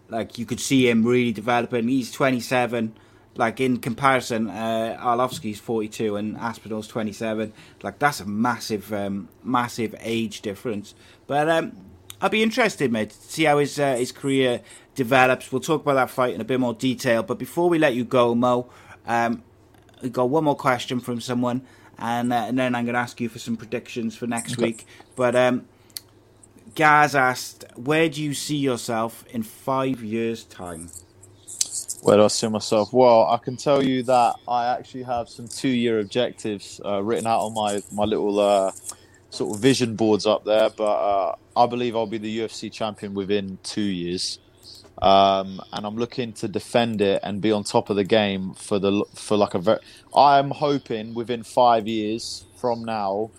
like you could see him really developing. He's twenty-seven. Like, in comparison, uh, Arlovski's forty-two and Aspinall's twenty-seven. Like, that's a massive, um, massive age difference. But um, I'll be interested, mate, to see how his, uh, his career develops. We'll talk about that fight in a bit more detail. But before we let you go, Mo, um, we've got one more question from someone. And, uh, and then I'm going to ask you for some predictions for next okay. week. But um, Gaz asked, where do you see yourself in five years' time? Where do I see myself? Well, I can tell you that I actually have some two-year objectives uh, written out on my, my little uh, sort of vision boards up there. But uh, I believe I'll be the U F C champion within two years. Um, and I'm looking to defend it and be on top of the game for the for like a very... I'm hoping within five years from now,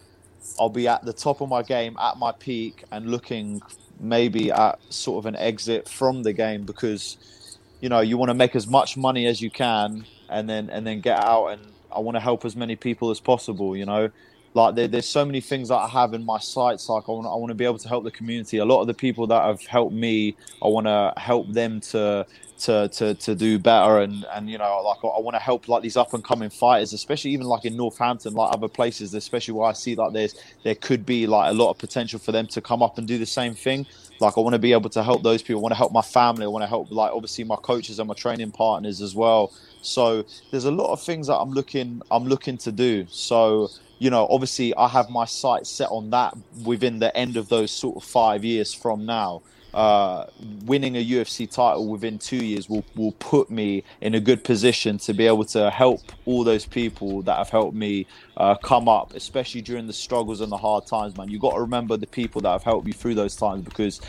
I'll be at the top of my game, at my peak, and looking maybe at sort of an exit from the game because... You know, you want to make as much money as you can and then and then get out. And I want to help as many people as possible, you know. Like, there, there's so many things that I have in my sights. Like, I want, I want to be able to help the community. A lot of the people that have helped me, I want to help them to to to, to do better. And, and, you know, like, I want to help, like, these up-and-coming fighters, especially even, like, in Northampton, like, other places, especially where I see, like, there's there could be, like, a lot of potential for them to come up and do the same thing. Like, I want to be able to help those people. I want to help my family. I want to help, like, obviously my coaches and my training partners as well. So there's a lot of things that I'm looking, I'm looking to do. So, you know, obviously I have my sights set on that within the end of those sort of five years from now. Uh, winning a U F C title within two years will, will put me in a good position to be able to help all those people that have helped me uh, come up, especially during the struggles and the hard times, man. You got to remember the people that have helped you through those times because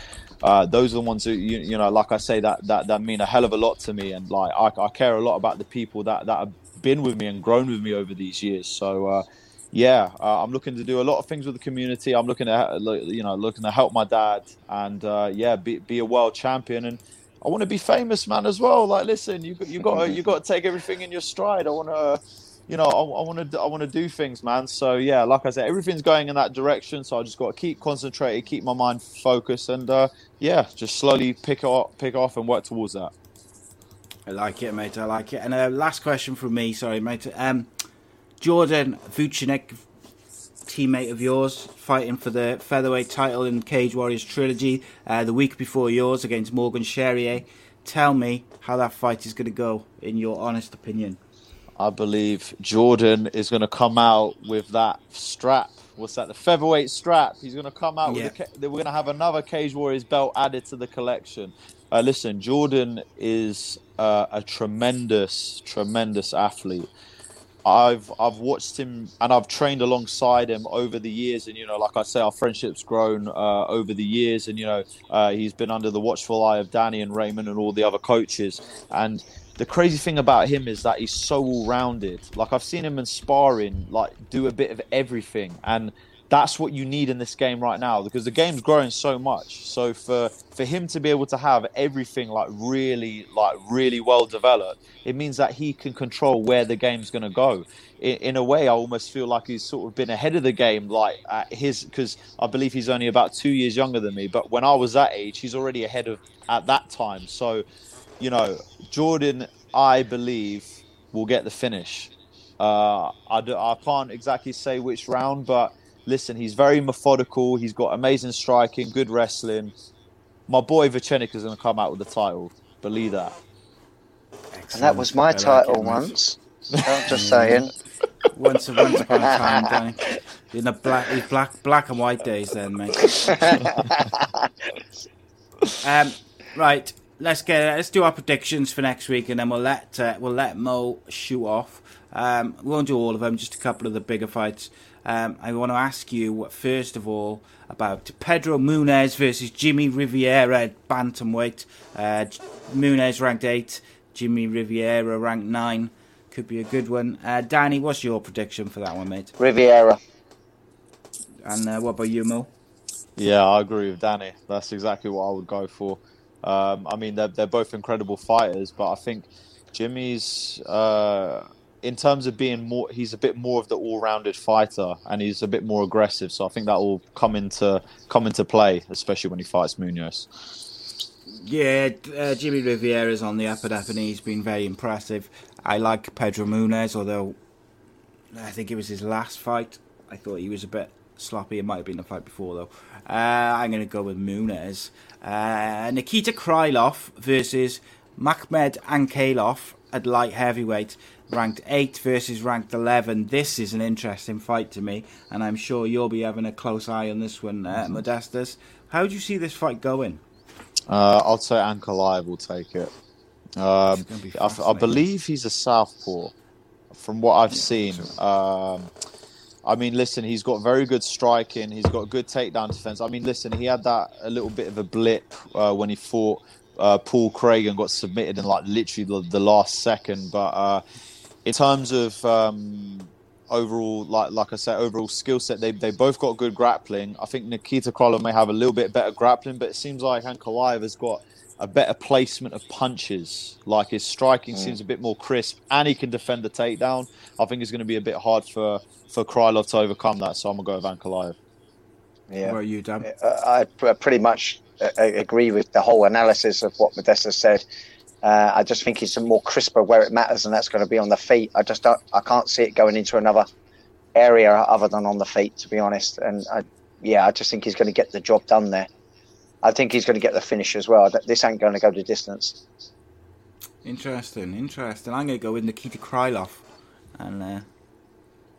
uh, those are the ones who, you, you know, like I say, that, that that mean a hell of a lot to me. And like I, I care a lot about the people that, that have been with me and grown with me over these years. So, uh, yeah, uh, I'm looking to do a lot of things with the community. I'm looking to, you know, looking to help my dad and, uh, yeah, be, be a world champion. And I want to be famous, man, as well. Like, listen, you you got you got to take everything in your stride. I want to, you know, I, I want to I want to do things, man. So yeah, like I said, everything's going in that direction. So I just got to keep concentrated, keep my mind focused, and uh, yeah, just slowly pick up, pick off, and work towards that. I like it, mate. I like it. And uh, last question from me, sorry, mate. Um, Jordan Vucenic, teammate of yours, fighting for the featherweight title in Cage Warriors trilogy uh, the week before yours against Morgan Sherrier. Tell me how that fight is going to go, in your honest opinion. I believe Jordan is going to come out with that strap. What's that? The featherweight strap. He's going to come out yeah. with a, we're going to have another Cage Warriors belt added to the collection. Uh, listen, Jordan is uh, a tremendous, tremendous athlete. I've I've watched him and I've trained alongside him over the years, and you know, like I say, our friendship's grown uh, over the years, and you know, uh, he's been under the watchful eye of Danny and Raymond and all the other coaches. And the crazy thing about him is that he's so all-rounded. Like, I've seen him in sparring, like, do a bit of everything, and that's what you need in this game right now, because the game's growing so much. So for, for him to be able to have everything like really, like really well developed, it means that he can control where the game's going to go. In, in a way, I almost feel like he's sort of been ahead of the game, like at his, because I believe he's only about two years younger than me. But when I was that age, he's already ahead of at that time. So, you know, Jordan, I believe, will get the finish. Uh, I, I can't exactly say which round, but listen, he's very methodical. He's got amazing striking, good wrestling. My boy Vucenic is going to come out with the title. Believe that. Excellent. And that was my I title like once. I'm just saying. Once, once upon a time, Danny. In the black, the black, black and white days, then, mate. um, right, let's get let's do our predictions for next week, and then we'll let uh, we'll let Mo shoot off. Um, we won't do all of them; just a couple of the bigger fights. Um, I want to ask you, first of all, about Pedro Munhoz versus Jimmy Rivera at bantamweight. Uh, Munhoz ranked eight, Jimmy Rivera ranked nine. Could be a good one. Uh, Danny, what's your prediction for that one, mate? Rivera. And uh, what about you, Mo? Yeah, I agree with Danny. That's exactly what I would go for. Um, I mean, they're, they're both incredible fighters, but I think Jimmy's... Uh, in terms of being more, he's a bit more of the all-rounded fighter, and he's a bit more aggressive. So I think that will come into come into play, especially when he fights Munhoz. Yeah, uh, Jimmy Rivera's on the up and up, and he's been very impressive. I like Pedro Munhoz, although I think it was his last fight. I thought he was a bit sloppy. It might have been the fight before, though. Uh, I'm going to go with Munhoz. Uh, Nikita Krylov versus Magomed Ankalaev at light heavyweight. Ranked eight versus ranked eleven. This is an interesting fight to me, and I'm sure you'll be having a close eye on this one, uh, Modestas. How do you see this fight going? Uh, I'll say Ankalaev will take it. Um, be I, I believe he's a southpaw, from what I've yeah, seen. Um, I mean, listen, he's got very good striking. He's got good takedown defense. I mean, listen, he had that a little bit of a blip uh, when he fought uh, Paul Craig and got submitted in like literally the, the last second, but. Uh, In terms of um, overall, like like I said, overall skill set, they they both got good grappling. I think Nikita Krylov may have a little bit better grappling, but it seems like Ankalaev has got a better placement of punches. Like, his striking mm. seems a bit more crisp, and he can defend the takedown. I think it's going to be a bit hard for, for Krylov to overcome that, so I'm going to go with Ankalaev. Yeah. What about you, Dan? I, I pretty much agree with the whole analysis of what Modestas said. Uh, I just think he's more crisper where it matters, and that's going to be on the feet. I just don't, I can't see it going into another area other than on the feet, to be honest. And I, yeah, I just think he's going to get the job done there. I think he's going to get the finish as well. This ain't going to go the distance. Interesting, interesting. I'm going to go with Nikita Krylov, and uh,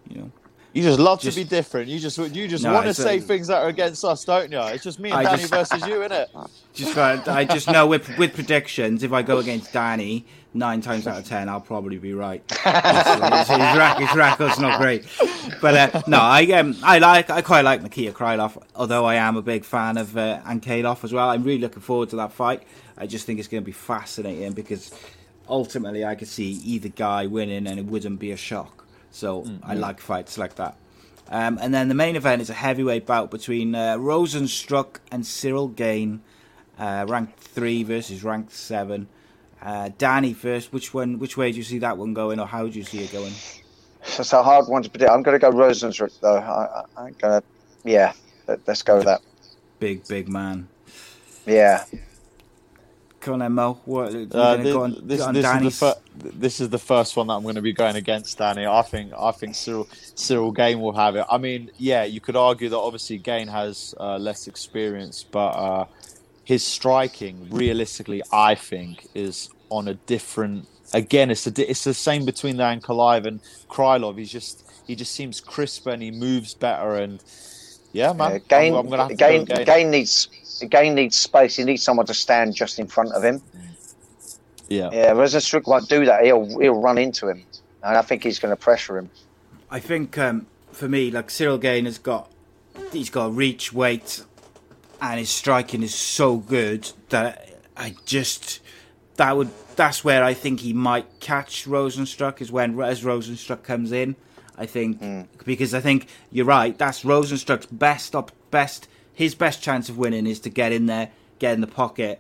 you know. You just love just, to be different. You just you just no, want to say a, things that are against us, don't you? It's just me and I Danny just, versus you, isn't it? Just I just know with with predictions, if I go against Danny, nine times out of ten, I'll probably be right. his, his record's not great, but uh, no, I um, I like I quite like Nikita Krylov, although I am a big fan of uh, Ankalaev as well. I'm really looking forward to that fight. I just think it's going to be fascinating, because ultimately, I could see either guy winning, and it wouldn't be a shock. So mm-hmm. I like fights like that. Um, and then the main event is a heavyweight bout between uh, Rosenstruck and Cyril Gane. uh, ranked three versus ranked seven. Uh, Danny first, which one? Which way do you see that one going, or how do you see it going? That's a hard one to predict. I'm going to go Rosen's route, though. I, I, I'm going to, yeah, let, let's go with that. Big, big man. Yeah. Come on, Emil. What, uh, this, go on, this, go on this, is the fir- this is the first one that I'm going to be going against, Danny. I think I think Cyril, Cyril Gane will have it. I mean, yeah, you could argue that obviously Gane has uh, less experience, but uh, his striking, realistically, I think, is on a different... Again, it's the it's the same between the Ankalaev and Krylov. He's just he just seems crisper and he moves better. And yeah, man, uh, Gane, I'm, I'm gonna have to Gane, go Gane. Gane needs. Gane needs space. He needs someone to stand just in front of him. Yeah, yeah. Rosenstruck won't do that. He'll he'll run into him, and I think he's going to pressure him. I think um, for me, like Cyril Gane has got, he's got reach, weight, and his striking is so good that I just that would that's where I think he might catch Rosenstruck is when as Rosenstruck comes in. I think mm. because I think you're right. That's Rosenstruck's best up best. His best chance of winning is to get in there, get in the pocket,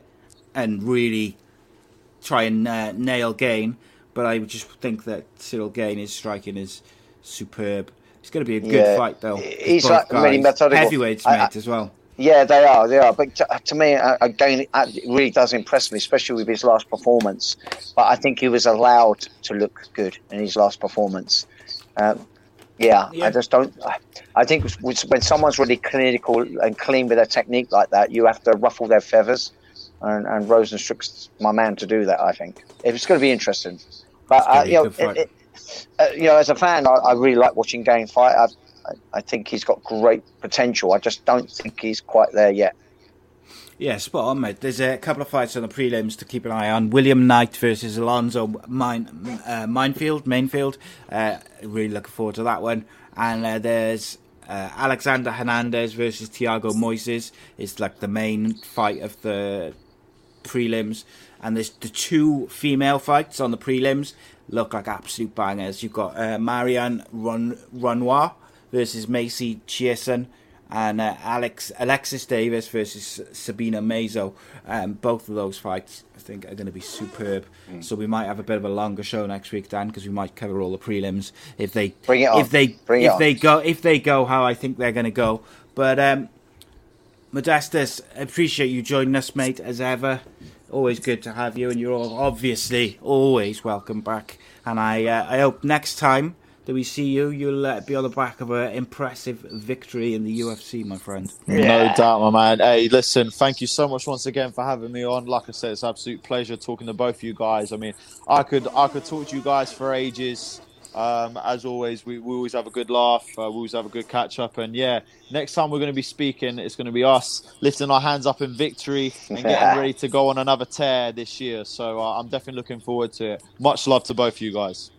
and really try and uh, nail Gane. But I would just think that Cyril Gane is striking is superb. It's going to be a good yeah. fight, though. He's like really methodical. Heavyweights, I, mate, I, as well. Yeah, they are. They are. But to, to me, uh, Gane uh, really does impress me, especially with his last performance. But I think he was allowed to look good in his last performance. Um, Yeah, yeah, I just don't. I think when someone's really clinical and clean with their technique like that, you have to ruffle their feathers, and, and Rosenstruck's my man to do that. I think it's going to be interesting. But uh, be you know, it, it, uh, you know, as a fan, I, I really like watching Gane fight. I, I think he's got great potential. I just don't think he's quite there yet. Yeah, spot on, mate. There's a couple of fights on the prelims to keep an eye on. William Knight versus Alonzo Mine, uh, Minefield, Mainfield. Uh, really looking forward to that one. And uh, there's uh, Alexander Hernandez versus Thiago Moises. It's like the main fight of the prelims. And there's the two female fights on the prelims. Look like absolute bangers. You've got uh, Marianne Ron- Renoir versus Macy Chieson. And uh, Alex Alexis Davis versus Sabina Mazo. Um, both of those fights, I think, are going to be superb. Mm. So we might have a bit of a longer show next week, Dan, because we might cover all the prelims if they Bring it if on. they Bring if they on. go if they go how I think they're going to go. But um, Modestas, appreciate you joining us, mate, as ever. Always good to have you, and you're all obviously always welcome back. And I uh, I hope next time that we see you, you'll uh, be on the back of an impressive victory in the U F C, my friend. Yeah. No doubt, my man. Hey, listen, thank you so much once again for having me on. Like I said, it's an absolute pleasure talking to both of you guys. I mean, I could I could talk to you guys for ages. Um, as always, we, we always have a good laugh. Uh, we always have a good catch-up. And, yeah, next time we're going to be speaking, it's going to be us lifting our hands up in victory and yeah. getting ready to go on another tear this year. So uh, I'm definitely looking forward to it. Much love to both of you guys.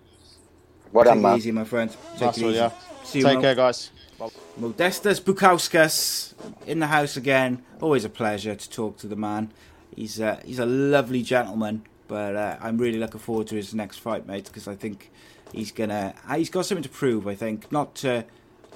What Take up, it man? easy, my friend. Take That's it easy. Yeah. See you Take Mo- care, guys. Bye. Modestas Bukauskas in the house again. Always a pleasure to talk to the man. He's a, he's a lovely gentleman, but uh, I'm really looking forward to his next fight, mate, because I think he's gonna. He's got something to prove. I think not to,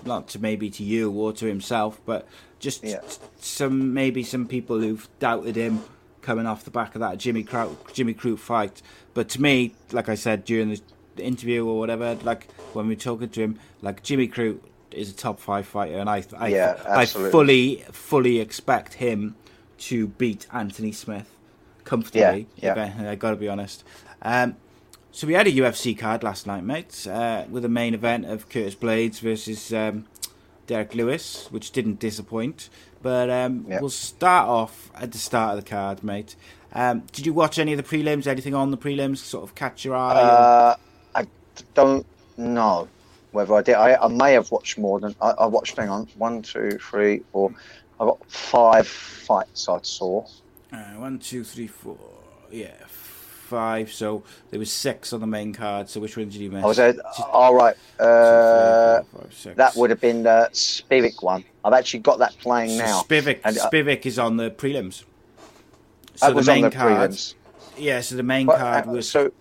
not to maybe to you or to himself, but just yeah. some maybe some people who've doubted him coming off the back of that Jimmy Crute Jimmy Crute fight. But to me, like I said during the interview or whatever, like when we're talking to him, like Jimmy Crute is a top five fighter, and I I, yeah, I fully fully expect him to beat Anthony Smith comfortably. Yeah, yeah. I gotta be honest. Um, so we had a U F C card last night, mate, uh, with a main event of Curtis Blaydes versus um, Derek Lewis, which didn't disappoint. But um, yeah. we'll start off at the start of the card, mate. Um, did you watch any of the prelims? Anything on the prelims sort of catch your eye? Uh... Or- Don't know whether I did. I, I may have watched more than I, I watched. Hang on, one, two, three, four. I got five fights I saw. Uh, one, two, three, four. Yeah, five. So there was six on the main card. So which one did you miss? I was at, all right. Uh, two, three, four, five, six. That would have been the Spivak one. I've actually got that playing so now. Spivak, and, uh, Spivak is on the prelims. So that was the main on the card. Prelims. Yeah. So the main well, card was. So,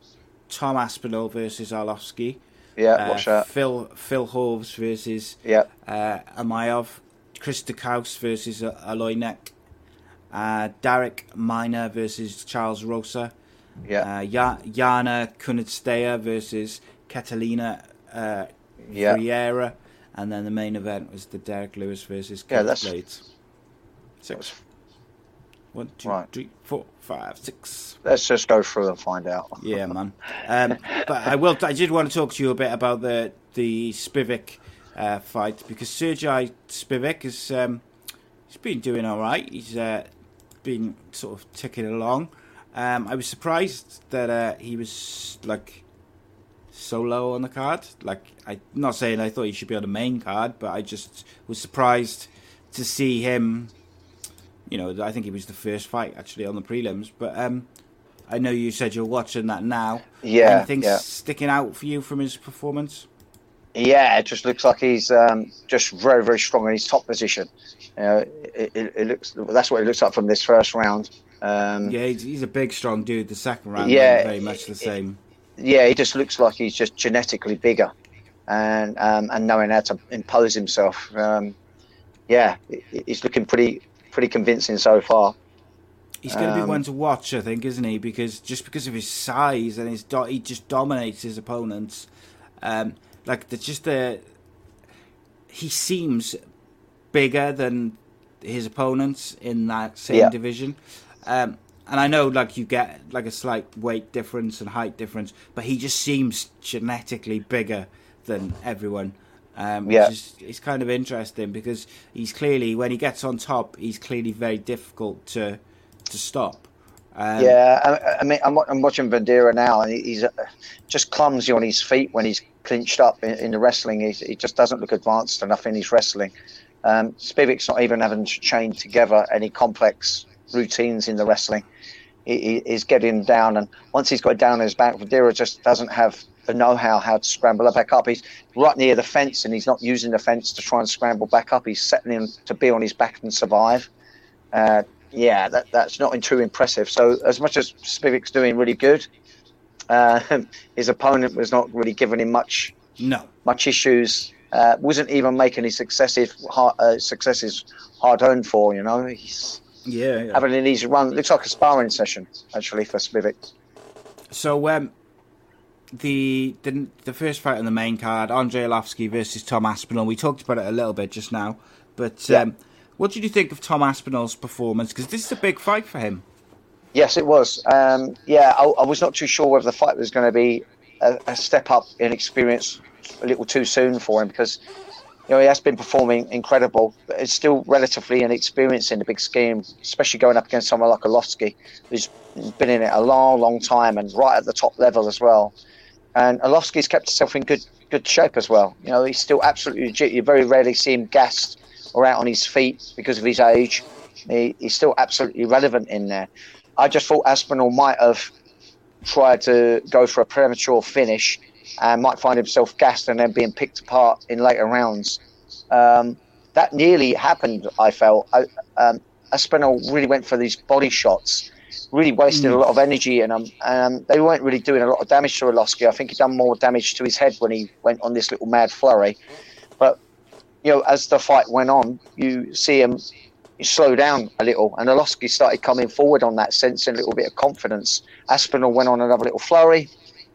Tom Aspinall versus Arlovski. Yeah, watch uh, that. Phil Phil Hawes versus yeah. uh, Imavov. Chris Daukaus versus Oleinik. Uh, Derek Minner versus Charles Rosa. Yeah. Uh, ya- Yana Kunitskaya versus Ketlin uh, yeah. Vieira. And then the main event was the Derek Lewis versus Curtis yeah, Blaydes. Six. One, two, right. three, four, five, six. Let's just go through and find out. Yeah, man. Um, but I will. I did want to talk to you a bit about the the Spivak uh, fight, because Sergei Spivak is um, he's been doing all right. He's uh, been sort of ticking along. Um, I was surprised that uh, he was like so low on the card. Like, I'm not saying I thought he should be on the main card, but I just was surprised to see him. You know, I think it was the first fight, actually, on the prelims. But um, I know you said you're watching that now. Yeah. Anything yeah. sticking out for you from his performance? Yeah, it just looks like he's um, just very, very strong in his top position. You know, it, it, it looks that's what it looks like from this first round. Um, yeah, he's, he's a big, strong dude. The second round, yeah, very much the it, same. Yeah, he just looks like he's just genetically bigger and um, and knowing how to impose himself. Um, yeah, he's looking pretty... pretty convincing so far. He's going to be um, one to watch, I think, isn't he? Because just because of his size and his do- he just dominates his opponents. Um, like the, just the he seems bigger than his opponents in that same yeah. division. Um, and I know, like you get like a slight weight difference and height difference, but he just seems genetically bigger than everyone. Um, yeah. Which is, it's kind of interesting because he's clearly, when he gets on top, he's clearly very difficult to to stop. Um, yeah, I, I mean, I'm, I'm watching Vieira now, and he's just clumsy on his feet when he's clinched up in, in the wrestling. He, he just doesn't look advanced enough in his wrestling. Um, Spivak's not even having to chain together any complex routines in the wrestling. He, he, he's getting down, and once he's got down on his back, Vieira just doesn't have the know-how how to scramble back up. He's right near the fence and he's not using the fence to try and scramble back up. He's setting him to be on his back and survive. Uh, yeah, that, that's not too impressive. So as much as Spivak's doing really good, uh, his opponent was not really giving him much no. much issues. Uh, wasn't even making his successive hard, uh, successes hard earned for, you know. He's yeah, yeah. having an easy run. It looks like a sparring session, actually, for Spivak. So, um, The, the the first fight on the main card, Andrei Arlovski versus Tom Aspinall. We talked about it a little bit just now, but yeah. um, what did you think of Tom Aspinall's performance? Because this is a big fight for him. Yes, it was. Um, yeah, I, I was not too sure whether the fight was going to be a, a step up in experience a little too soon for him, because you know he has been performing incredible, but it's still relatively inexperienced in the big scheme, especially going up against someone like Arlovski, who's been in it a long, long time and right at the top level as well. And Arlovski's kept himself in good good shape as well. You know, he's still absolutely legit. You very rarely see him gassed or out on his feet because of his age. He, he's still absolutely relevant in there. I just thought Aspinall might have tried to go for a premature finish and might find himself gassed and then being picked apart in later rounds. Um, that nearly happened, I felt. I, um, Aspinall really went for these body shots. Really wasted a lot of energy, and um, um, they weren't really doing a lot of damage to Arlovski. I think he done more damage to his head when he went on this little mad flurry. But you know, as the fight went on, you see him slow down a little, and Arlovski started coming forward on that, sensing a little bit of confidence. Aspinall went on another little flurry.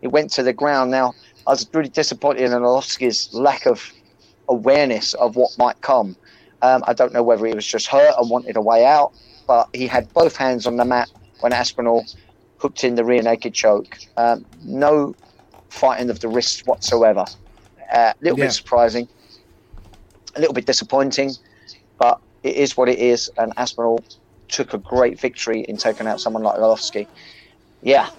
He went to the ground. Now, I was really disappointed in Arlovski's lack of awareness of what might come. Um, I don't know whether he was just hurt and wanted a way out, but he had both hands on the mat when Aspinall hooked in the rear naked choke. Um, no fighting of the wrists whatsoever. A uh, little yeah. bit surprising, a little bit disappointing, but it is what it is, and Aspinall took a great victory in taking out someone like Arlovski. Yeah,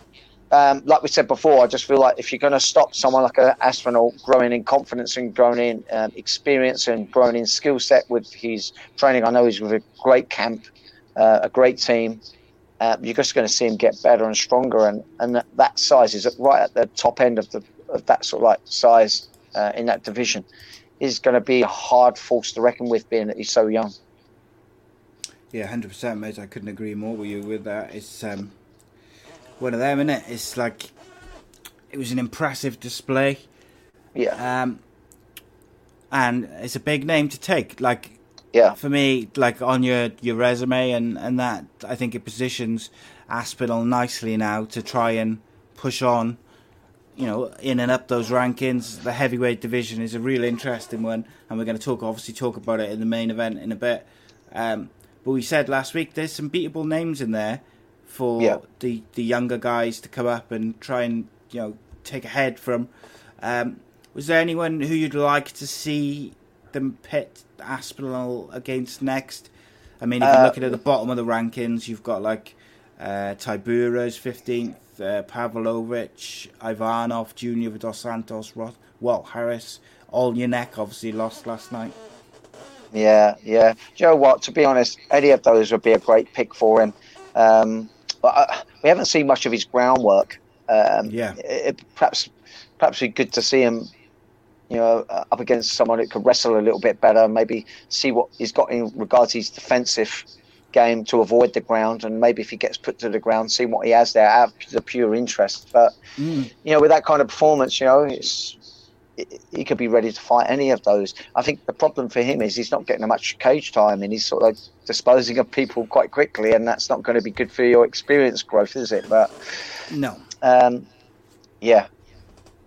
um, like we said before, I just feel like if you're going to stop someone like Aspinall growing in confidence and growing in um, experience and growing in skill set with his training, I know he's with a great camp, uh, a great team, Uh, you're just going to see him get better and stronger, and, and that size is right at the top end of the of that sort of like size uh, in that division. Is going to be a hard force to reckon with, being that he's so young. Yeah, one hundred percent, mate. I couldn't agree more with you with that. It's um, one of them, isn't it? It's like it was an impressive display. Yeah. Um, and it's a big name to take. Like yeah, for me, like on your, your resume and, and that, I think it positions Aspinall nicely now to try and push on, you know, in and up those rankings. The heavyweight division is a real interesting one, and we're going to talk, obviously talk about it in the main event in a bit. Um, but we said last week there's some beatable names in there for yeah. the, the younger guys to come up and try and, you know, take a head from. Um, was there anyone who you'd like to see them pit Aspinall against next? I mean, if you're uh, looking at the bottom of the rankings, you've got like uh, Tibura's fifteenth, uh, Pavlovich, Ivanov, Junior Dos Santos, Roth, Walt Harris, Oleinik obviously lost last night. Yeah, yeah. Do you know what? To be honest, any of those would be a great pick for him. Um, but I, we haven't seen much of his groundwork. Um, yeah. It, it, perhaps, perhaps it'd be good to see him, you know, uh, up against someone who could wrestle a little bit better, maybe see what he's got in regards to his defensive game to avoid the ground, and maybe if he gets put to the ground, see what he has there out of the pure interest. But, mm. you know, with that kind of performance, you know, it's, it, he could be ready to fight any of those. I think the problem for him is he's not getting much cage time, and he's sort of disposing of people quite quickly, and that's not going to be good for your experience growth, is it? But no. Um, yeah.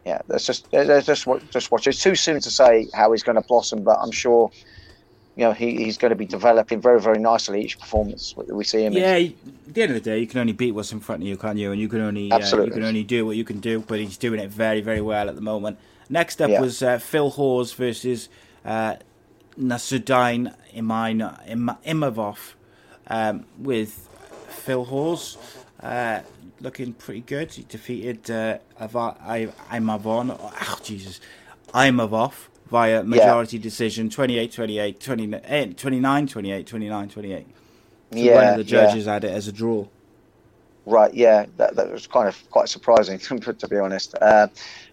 Yeah, that's just that's just just watch. It's too soon to say how he's going to blossom, but I'm sure, you know, he, he's going to be developing very, very nicely each performance we see him. Yeah, in. At the end of the day, you can only beat what's in front of you, can't you? And you can only uh, you can only do what you can do. But he's doing it very, very well at the moment. Next up yeah. was uh, Phil Hawes versus uh, Nasrudin Imavov, um, with Phil Hawes. Uh, looking pretty good. He defeated uh, Imavov. Oh, Jesus. Imavov via majority yeah. decision twenty-eight twenty-eight, twenty-nine twenty-eight, twenty-nine twenty-eight. So yeah, one of the judges yeah. had it as a draw. Right, yeah. That, that was kind of quite surprising, to be honest. Uh,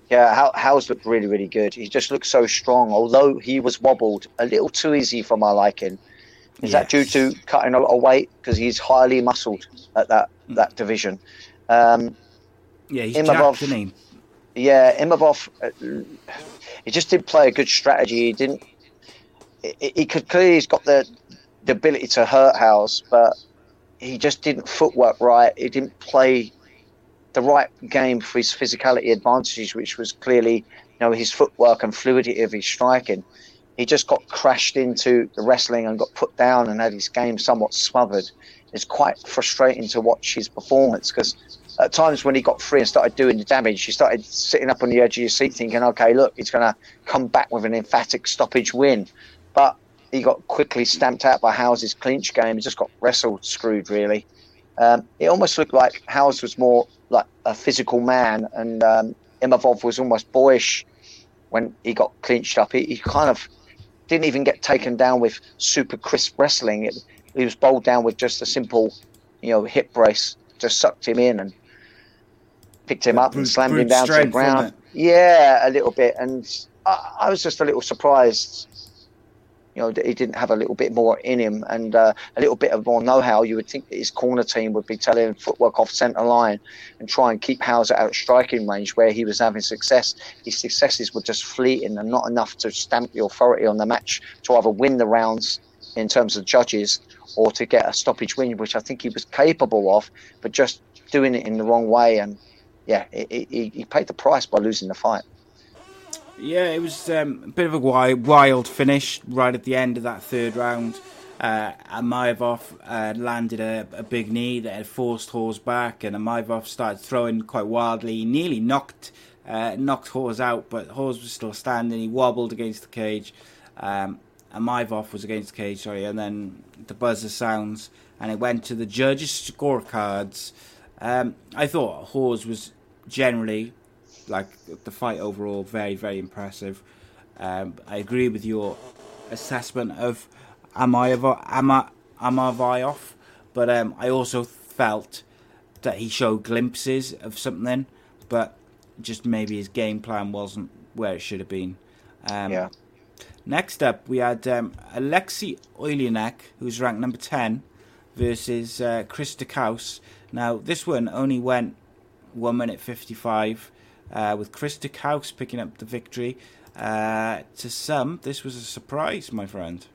yeah, Howes looked really, really good. He just looked so strong, although he was wobbled a little too easy for my liking. Is yes. that due to cutting a lot of weight? Because he's highly muscled at that, that division. Um, yeah, he's Imavov, jacked, isn't he? Yeah, Imavov, uh, he just did play a good strategy. He didn't. He, he could clearly, he's got the, the ability to hurt Howes, but he just didn't footwork right. He didn't play the right game for his physicality advantages, which was clearly, you know, his footwork and fluidity of his striking. He just got crashed into the wrestling and got put down and had his game somewhat smothered. It's quite frustrating to watch his performance, because at times when he got free and started doing the damage, he started sitting up on the edge of your seat thinking, OK, look, he's going to come back with an emphatic stoppage win. But he got quickly stamped out by Howes' clinch game. He just got wrestled, screwed, really. Um, it almost looked like Howes was more like a physical man, and um, Imavov was almost boyish when he got clinched up. He, he kind of didn't even get taken down with super crisp wrestling. It, he was bowled down with just a simple, you know, hip brace. Just sucked him in and picked him up and slammed him down to the ground. Yeah, a little bit. And I, I was just a little surprised, you know, that he didn't have a little bit more in him and uh, a little bit of more know-how. You would think that his corner team would be telling him footwork off centre line and try and keep Howes out of striking range where he was having success. His successes were just fleeting and not enough to stamp the authority on the match to either win the rounds in terms of judges or to get a stoppage win, which I think he was capable of, but just doing it in the wrong way. And yeah, he, he, he paid the price by losing the fight. Yeah, it was um, a bit of a wild finish right at the end of that third round. Uh, Imavov uh, landed a, a big knee that had forced Hawes back, and Imavov started throwing quite wildly. He nearly knocked uh, knocked Hawes out, but Hawes was still standing. He wobbled against the cage. Um, Imavov was against the cage, sorry, and then the buzzer sounds, and it went to the judges' scorecards. Um, I thought Hawes was generally, like, the fight overall, very, very impressive. Um, I agree with your assessment of Imavov, but um, I also felt that he showed glimpses of something, but just maybe his game plan wasn't where it should have been. Um, yeah. Next up, we had um, Aleksei Oleinik, who's ranked number ten, versus uh, Chris Daukaus. Now, this one only went one minute fifty-five. Uh, with Chris Daukaus picking up the victory. Uh, to some, this was a surprise, my friend.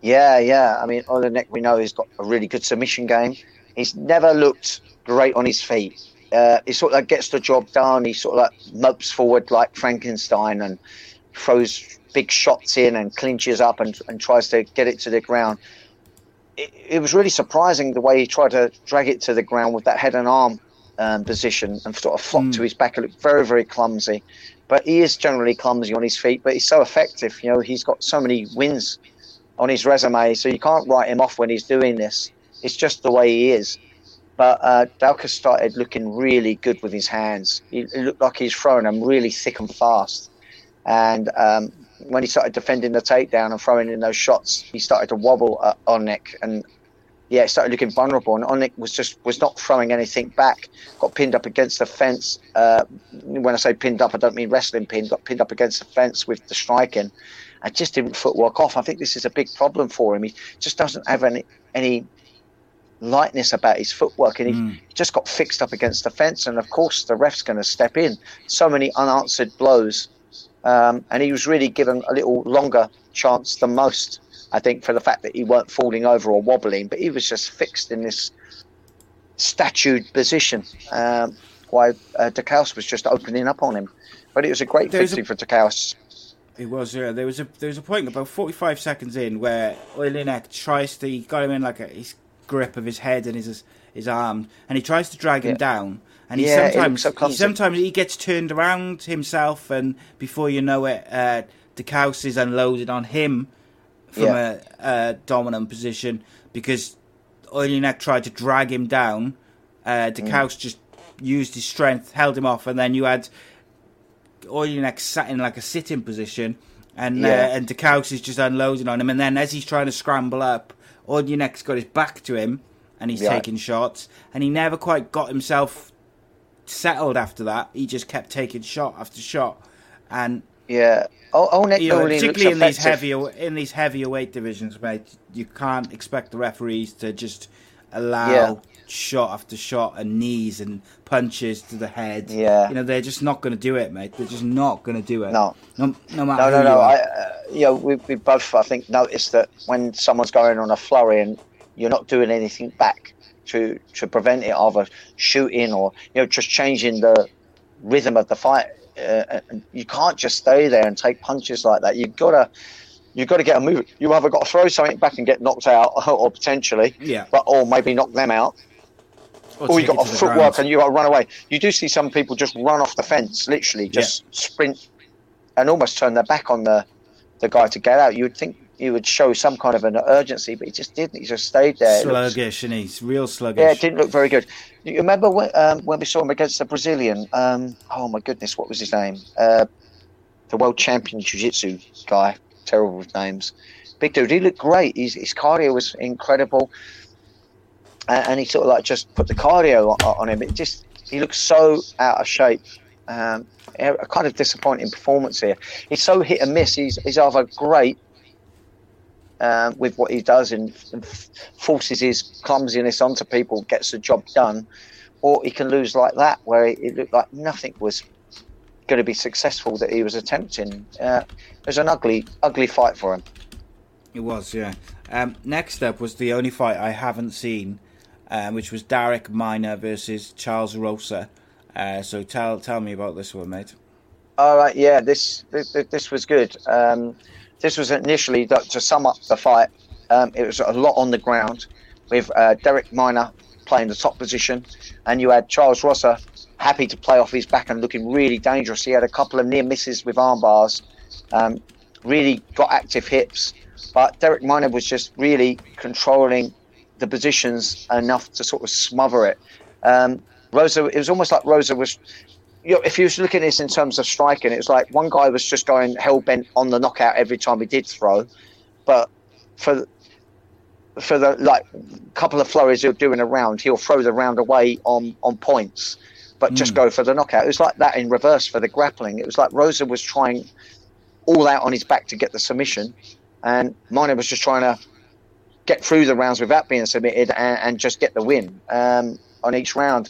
Yeah, yeah. I mean, Oleinik, we know he's got a really good submission game. He's never looked great on his feet. Uh, he sort of like gets the job done. He sort of like mopes forward like Frankenstein and throws big shots in and clinches up and, and tries to get it to the ground. It, it was really surprising the way he tried to drag it to the ground with that head and arm um, position and sort of flopped mm. to his back. It looked very, very clumsy. But he is generally clumsy on his feet, but he's so effective. You know, he's got so many wins on his resume, so you can't write him off when he's doing this. It's just the way he is. But uh, Daukaus started looking really good with his hands. He, he looked like he's throwing them really thick and fast. And um, when he started defending the takedown and throwing in those shots, he started to wobble at Oleinik. And, yeah, he started looking vulnerable. And Oleinik was just was not throwing anything back. Got pinned up against the fence. Uh, when I say pinned up, I don't mean wrestling pinned. Got pinned up against the fence with the striking. And just didn't footwork off. I think this is a big problem for him. He just doesn't have any... any lightness about his footwork, and he mm. just got fixed up against the fence, and of course the ref's going to step in. So many unanswered blows, um, and he was really given a little longer chance than most, I think, for the fact that he weren't falling over or wobbling, but he was just fixed in this statued position, um, while uh, Daukaus was just opening up on him. But it was a great victory a- for Daukaus. It was, yeah. There was a there was a point about forty-five seconds in where Oleinik tries to, he got him in like a, he's grip of his head and his his arm, and he tries to drag him yeah. down, and he yeah, sometimes he sometimes he gets turned around himself, and before you know it, uh, Daukaus is unloaded on him from yeah. a, a dominant position because Oleinik tried to drag him down. Uh, Daukaus mm. just used his strength, held him off, and then you had Oleinik sat in like a sitting position, and yeah. uh, and Daukaus is just unloading on him, and then as he's trying to scramble up, Oleinik's got his back to him, and he's yeah. taking shots, and he never quite got himself settled after that. He just kept taking shot after shot, and yeah, Oleinik, you know, particularly in these heavier in these heavier weight divisions, mate, you can't expect the referees to just allow yeah. shot after shot and knees and punches to the head. Yeah, you know, they're just not going to do it, mate. They're just not going to do it. No, no, no matter. No, no, who no. You are. I, uh... Yeah, we, we both, I think, noticed that when someone's going on a flurry and you're not doing anything back to, to prevent it, either shooting or, you know, just changing the rhythm of the fight. Uh, you can't just stay there and take punches like that. You've got to you've got to get a move. You either got to throw something back and get knocked out, or potentially, yeah. but or maybe knock them out. Or, or you got to footwork and you got to run away. You do see some people just run off the fence, literally, just yeah. sprint and almost turn their back on the... the guy to get out. You would think he would show some kind of an urgency, but he just didn't. He just stayed there. Sluggish, and he's real sluggish. Yeah, it didn't look very good. You remember when, um, when we saw him against the Brazilian? Um, oh my goodness, what was his name? Uh, the world champion jiu-jitsu guy. Terrible with names. Big dude. He looked great. His, his cardio was incredible, and, and he sort of like just put the cardio on, on him. It just he looked so out of shape. Um, a kind of disappointing performance here. He's so hit and miss. He's, he's either great um, with what he does and, and forces his clumsiness onto people, gets the job done, or he can lose like that, where it looked like nothing was going to be successful that he was attempting. Uh, it was an ugly, ugly fight for him. It was, yeah. Um, next up was the only fight I haven't seen, um, which was Derek Minner versus Charles Rosa. Uh, so tell tell me about this one, mate. All right, yeah, this this, this was good. Um, this was initially, to sum up the fight, um, it was a lot on the ground with uh, Derek Minner playing the top position, and you had Charles Rosa happy to play off his back and looking really dangerous. He had a couple of near misses with arm bars, um, really got active hips, but Derek Minner was just really controlling the positions enough to sort of smother it. Um, Rosa, it was almost like Rosa was, you know, if you was looking at this in terms of striking, it was like one guy was just going hell-bent on the knockout every time he did throw, but for for the like couple of flurries he'll do in a round, he'll throw the round away on, on points, but mm. just go for the knockout. It was like that in reverse for the grappling. It was like Rosa was trying all out on his back to get the submission, and Minor was just trying to get through the rounds without being submitted and, and just get the win um, on each round.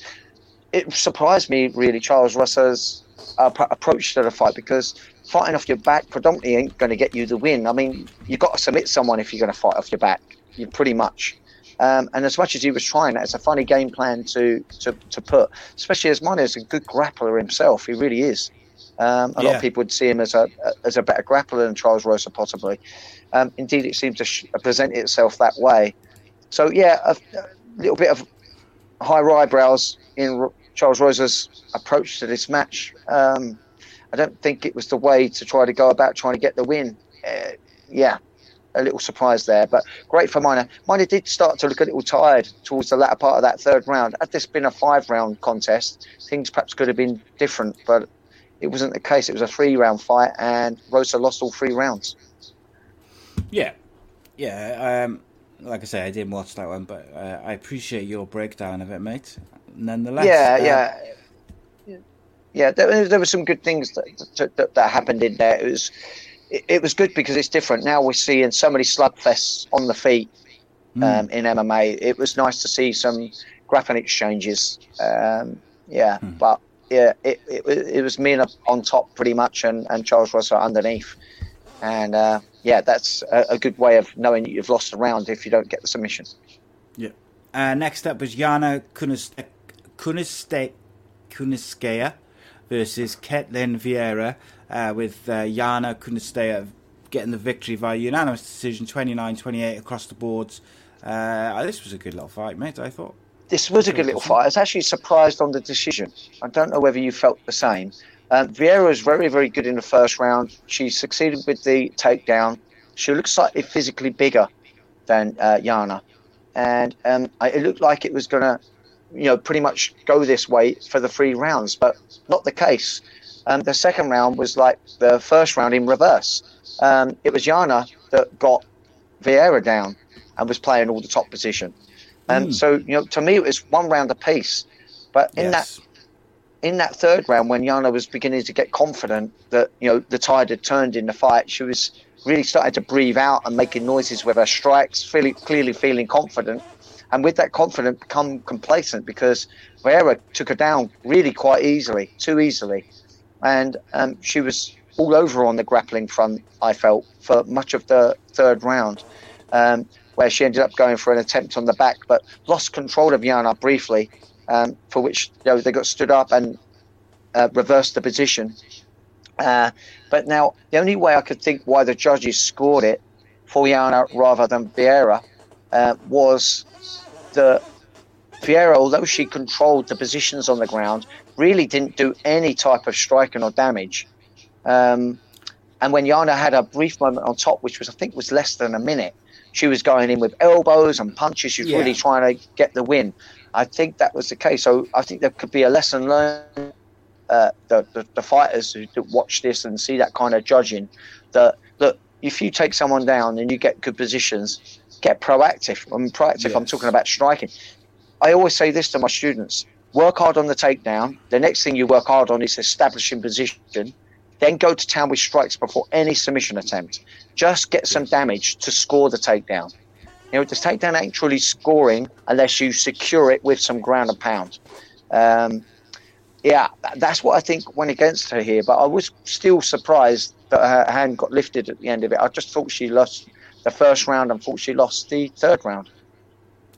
It surprised me, really, Charles Rosa's uh, approach to the fight, because fighting off your back predominantly ain't going to get you the win. I mean, you've got to submit someone if you're going to fight off your back, you pretty much. Um, and as much as he was trying, that's a funny game plan to, to, to put, especially as Munhoz is a good grappler himself. He really is. Um, a yeah. lot of people would see him as a as a better grappler than Charles Rosa, possibly. Um, indeed, it seemed to sh- present itself that way. So, yeah, a, a little bit of higher eyebrows in R- Charles Rosa's approach to this match. Um, I don't think it was the way to try to go about trying to get the win. Uh, yeah. A little surprise there, but great for Minor. Minor did start to look a little tired towards the latter part of that third round. Had this been a five-round contest, things perhaps could have been different, but it wasn't the case. It was a three-round fight, and Rosa lost all three rounds. Yeah, yeah. Um, like I say, I didn't watch that one, but uh, I appreciate your breakdown of it, mate. Nonetheless, yeah, uh, yeah. yeah, yeah. There, there were some good things that, that that happened in there. It was. It was good because it's different. Now we're seeing so many slugfests on the feet um, mm. in M M A. It was nice to see some grappling exchanges. Um, yeah, mm. but yeah, it, it it was Mina on top pretty much, and, and Charles Russell underneath. And uh, yeah, that's a, a good way of knowing you've lost a round if you don't get the submission. Yeah. Uh, next up was Yana Kunitskaya versus Ketlin Vieira. Uh, with uh, Yana Kunitskaya getting the victory via unanimous decision, twenty-nine twenty-eight across the boards. Uh, this was a good little fight, mate, I thought. This was a good little fight. I was actually surprised on the decision. I don't know whether you felt the same. Um, Vieira was very, very good in the first round. She succeeded with the takedown. She looked slightly physically bigger than uh, Yana. And um, it looked like it was going to, you know, pretty much go this way for the three rounds, but not the case. Um, the second round was like the first round in reverse. Um, it was Yana that got Vieira down and was playing all the top position. And mm. so, you know, to me, it was one round apiece. But in yes. that in that third round, when Yana was beginning to get confident that, you know, the tide had turned in the fight, she was really starting to breathe out and making noises with her strikes, feeling, clearly feeling confident. And with that confidence, become complacent because Vieira took her down really quite easily, too easily. And um, she was all over on the grappling front, I felt, for much of the third round, um, where she ended up going for an attempt on the back, but lost control of Yana briefly, um, for which, you know, they got stood up and uh, reversed the position. Uh, but now the only way I could think why the judges scored it for Yana rather than Vieira uh, was the... Vieira, although she controlled the positions on the ground, really didn't do any type of striking or damage. Um, and when Yana had a brief moment on top, which was I think was less than a minute, she was going in with elbows and punches. She was yeah. really trying to get the win. I think that was the case. So I think there could be a lesson learned. Uh, the, the, the fighters who watch this and see that kind of judging, that look, if you take someone down and you get good positions, get proactive. I'm proactive. Yes. I'm talking about striking. I always say this to my students, work hard on the takedown. The next thing you work hard on is establishing position. Then go to town with strikes before any submission attempt. Just get some damage to score the takedown. You know, the takedown ain't truly scoring unless you secure it with some ground and pound. Um, yeah, that's what I think went against her here. But I was still surprised that her hand got lifted at the end of it. I just thought she lost the first round and thought she lost the third round.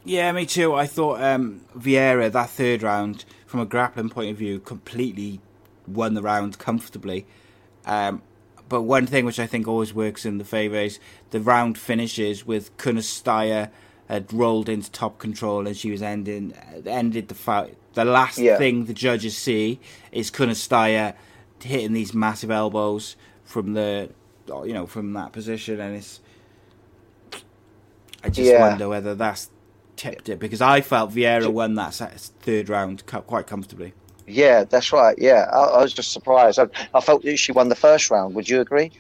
Yeah, me too. I thought um, Vieira, that third round, from a grappling point of view, completely won the round comfortably. Um, but one thing which I think always works in the favour is the round finishes with Kunitskaya had rolled into top control and she was ending ended the fight. The last yeah. thing the judges see is Kunitskaya hitting these massive elbows from the, you know, from that position, and it's. I just yeah. wonder whether that's. Tipped it, because I felt Vieira won that third round quite comfortably. Yeah, that's right. Yeah, I, I was just surprised. I, I felt that she won the first round. Would you agree?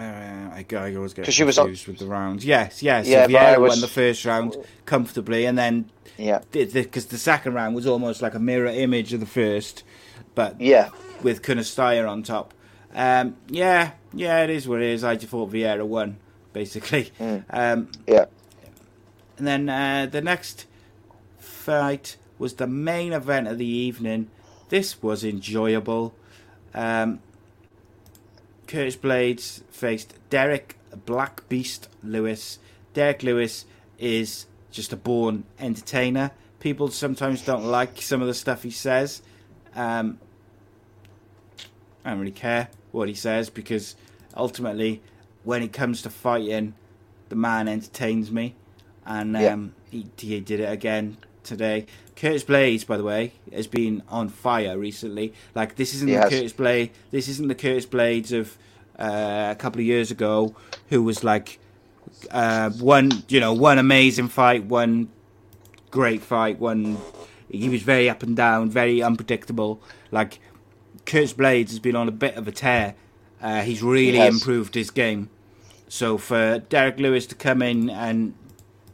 Uh, I, I always get confused was on... with the rounds. Yes, yes. Yeah, so Vieira was... won the first round comfortably, and then yeah, because the, the, the second round was almost like a mirror image of the first, but yeah, with Kunitskaya on top. Um, yeah, yeah, it is what it is. I just thought Vieira won basically. Mm. Um, yeah. And then uh, the next fight was the main event of the evening, This was enjoyable. Um, Curtis Blaydes faced Derek Black Beast Lewis. Derek Lewis is just a born entertainer. People sometimes don't like some of the stuff he says. Um, I don't really care what he says, because ultimately, when it comes to fighting, the man entertains me. And um, yeah. he, he did it again today. Curtis Blaydes, by the way, has been on fire recently. Like, this isn't yes. the Curtis Blaydes. This isn't the Curtis Blaydes of uh, a couple of years ago, who was like uh, one, you know, one amazing fight, one great fight, one. He was very up and down, very unpredictable. Like, Curtis Blaydes has been on a bit of a tear. Uh, he's really he improved his game. So for Derek Lewis to come in and,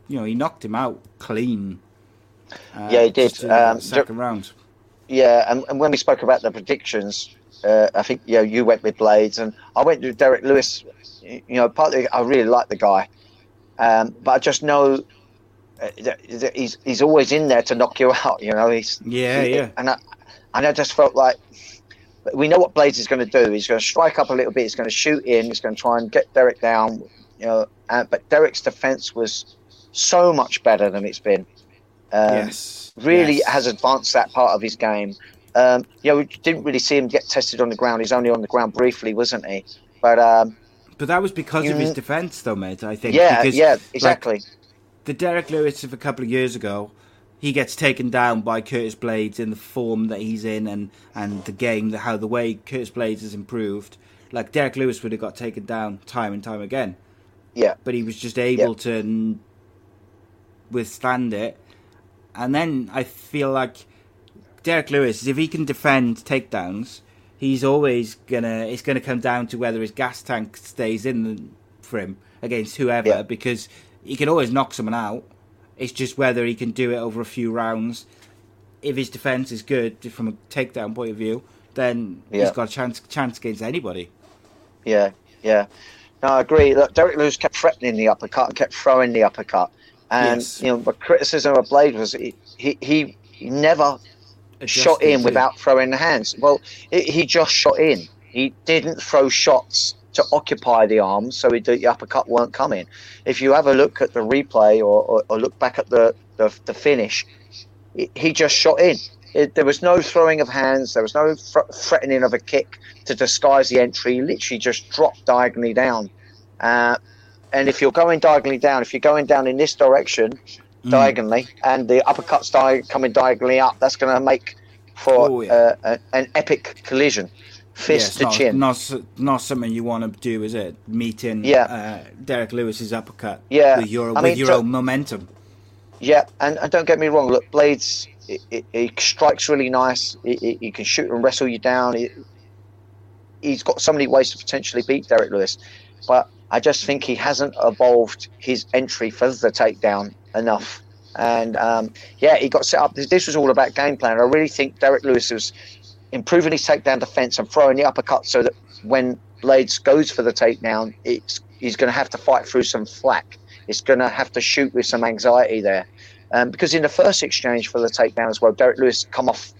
you know, he knocked him out clean. Uh, yeah, he did. Um, second round. Yeah, and, and when we spoke about the predictions, uh, I think, yeah, you went with Blaydes and I went with Derek Lewis. You know, partly I really like the guy, um, but I just know that he's he's always in there to knock you out. You know, he's yeah, he, yeah. And I and I just felt like we know what Blaydes is going to do. He's going to strike up a little bit. He's going to shoot in. He's going to try and get Derek down. You know, and, but Derek's defense was so much better than it's been. Um, yes. Really yes. has advanced that part of his game. Um, you know, we didn't really see him get tested on the ground. He's only on the ground briefly, wasn't he? But um, but that was because you, of his defence, though, mate, I think. Yeah, because, yeah, exactly. Like, the Derek Lewis of a couple of years ago, he gets taken down by Curtis Blaydes in the form that he's in and, and the game, the, how the way Curtis Blaydes has improved. Like, Derek Lewis would have got taken down time and time again. Yeah. But he was just able yeah. to withstand it. And then I feel like Derek Lewis, if he can defend takedowns, he's always gonna. It's gonna come down to whether his gas tank stays in for him against whoever, yeah. because he can always knock someone out. It's just whether he can do it over a few rounds. If his defense is good from a takedown point of view, then yeah. he's got a chance chance against anybody. Yeah, yeah. No, I agree. Look, Derek Lewis kept threatening the uppercut and kept throwing the uppercut. And, yes. you know, the criticism of Blaydes was he, he, he never Adjusted shot in without throwing the hands. Well, it, he just shot in. He didn't throw shots to occupy the arms, so it, the uppercut weren't coming. If you have a look at the replay or, or, or look back at the, the, the finish, it, he just shot in. It, there was no throwing of hands. There was no fr- threatening of a kick to disguise the entry. He literally just dropped diagonally down. Uh And if you're going diagonally down, if you're going down in this direction, mm. diagonally, and the uppercut's di- coming diagonally up, that's going to make for oh, yeah. uh, a, an epic collision, fist yeah, to not, chin. Not, not something you want to do, is it? Meeting yeah. uh, Derek Lewis's uppercut yeah. with your, with I mean, your own momentum. Yeah, and, and don't get me wrong. Look, Blaydes, he, he, he strikes really nice. He, he, he can shoot and wrestle you down. He, he's got so many ways to potentially beat Derek Lewis, but I just think he hasn't evolved his entry for the takedown enough. And, um, yeah, he got set up. This was all about game plan. I really think Derek Lewis was improving his takedown defense and throwing the uppercut so that when Blaydes goes for the takedown, it's, he's going to have to fight through some flack. It's going to have to shoot with some anxiety there. Um, because in the first exchange for the takedown as well, Derek Lewis come off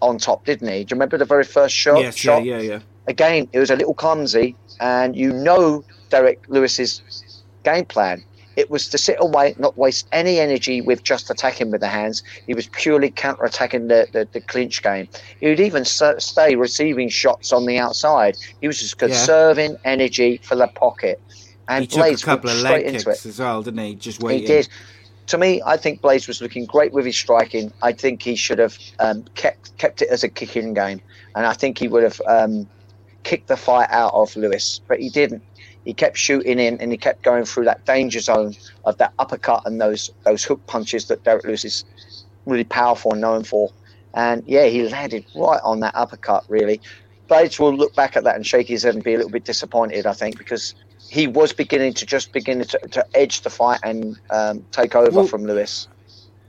on top, didn't he? Do you remember the very first shot? Yes, shot? yeah, yeah, yeah. Again, it was a little clumsy, and you know Derek Lewis's game plan. It was to sit away, not waste any energy with just attacking with the hands. He was purely counter-attacking the, the, the clinch game. He would even stay receiving shots on the outside. He was just conserving yeah. energy for the pocket. And he Blaydes took a couple of leg kicks as well, didn't he? Just waiting. He did. To me, I think Blaydes was looking great with his striking. I think he should have um, kept kept it as a kicking game, and I think he would have um, kicked the fight out of Lewis, but he didn't. He kept shooting in, and he kept going through that danger zone of that uppercut and those those hook punches that Derek Lewis is really powerful and known for. And, yeah, he landed right on that uppercut, really. Blaydes will look back at that and shake his head and be a little bit disappointed, I think, because he was beginning to just begin to, to edge the fight and um, take over well, from Lewis.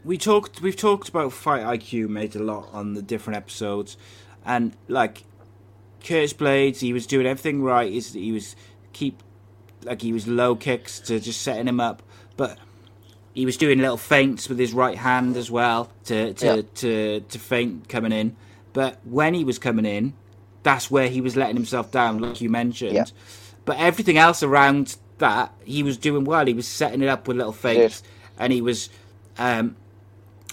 We talked, we've talked about Fight I Q, made a lot on the different episodes. And, like, Curtis Blaydes, he was doing everything right. He was keep... Like, he was low kicks to just setting him up, but he was doing little feints with his right hand as well to to, yeah. to, to feint coming in. But when he was coming in, that's where he was letting himself down, like you mentioned. Yeah. But everything else around that, he was doing well. He was setting it up with little fakes, and he was um,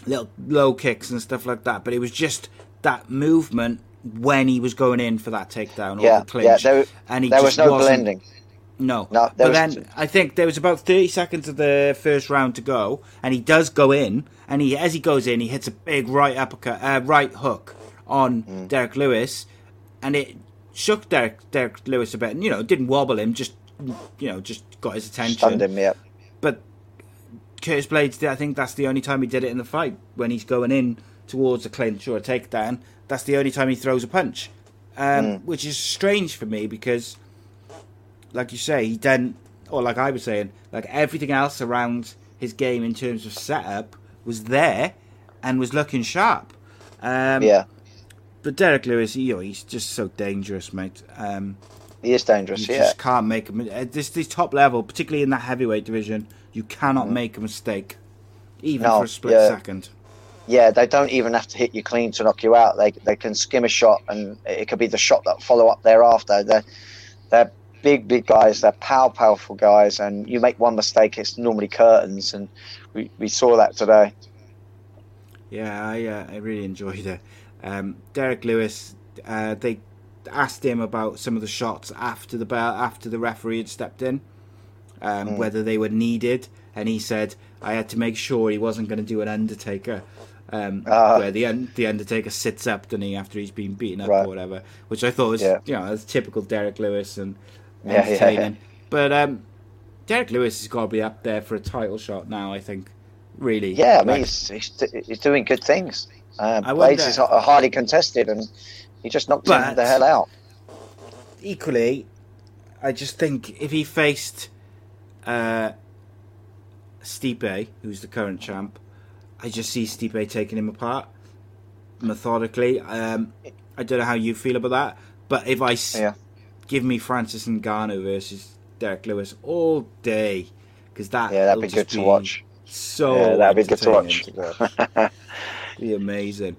little low kicks and stuff like that. But it was just that movement when he was going in for that takedown or yeah, the clinch. Yeah, there, and he there just was no blending. No. no but was, then I think there was about thirty seconds of the first round to go, and he does go in, and he as he goes in, he hits a big right uppercut, uh, right hook on mm. Derek Lewis, and it shook Derek, Derek Lewis a bit, and, you know, didn't wobble him, just, you know, just got his attention. Stunned him, yeah. But Curtis Blaydes, I think that's the only time he did it in the fight, when he's going in towards a clinch or a takedown. That's the only time he throws a punch, um, mm. which is strange for me because... Like you say, he then, or like I was saying, like everything else around his game in terms of setup was there and was looking sharp. Um, yeah. But Derek Lewis, you know, he's just so dangerous, mate. Um, he is dangerous, you yeah. You just can't make him. At this, this top level, particularly in that heavyweight division, you cannot mm. make a mistake, even no, for a split yeah. second. Yeah, they don't even have to hit you clean to knock you out. They they can skim a shot, and it could be the shot that follow up thereafter. They're... they're big, big guys. They're power, powerful guys, and you make one mistake, it's normally curtains, and we, we saw that today. Yeah, I, uh, I really enjoyed it. Um, Derek Lewis, uh, they asked him about some of the shots after the bell, after the referee had stepped in, um, mm. whether they were needed, and he said, I had to make sure he wasn't going to do an Undertaker, um, uh, where the the Undertaker sits up, doesn't he, after he's been beaten up right. or whatever, which I thought was, yeah. you know, that's typical Derek Lewis, and Yeah, yeah, yeah. But um, Derek Lewis has got to be up there for a title shot now, I think, really. Yeah, I mean, like, he's, he's, he's doing good things. Uh, Blaydes is hardly contested, and he just knocked him the hell out. Equally, I just think if he faced uh, Stipe, who's the current champ, I just see Stipe taking him apart methodically. Um, I don't know how you feel about that, but if I... S- yeah. Give me Francis Ngannou versus Derek Lewis all day, because that yeah that'd be good be to watch. So yeah, that'd be good to watch. Be amazing.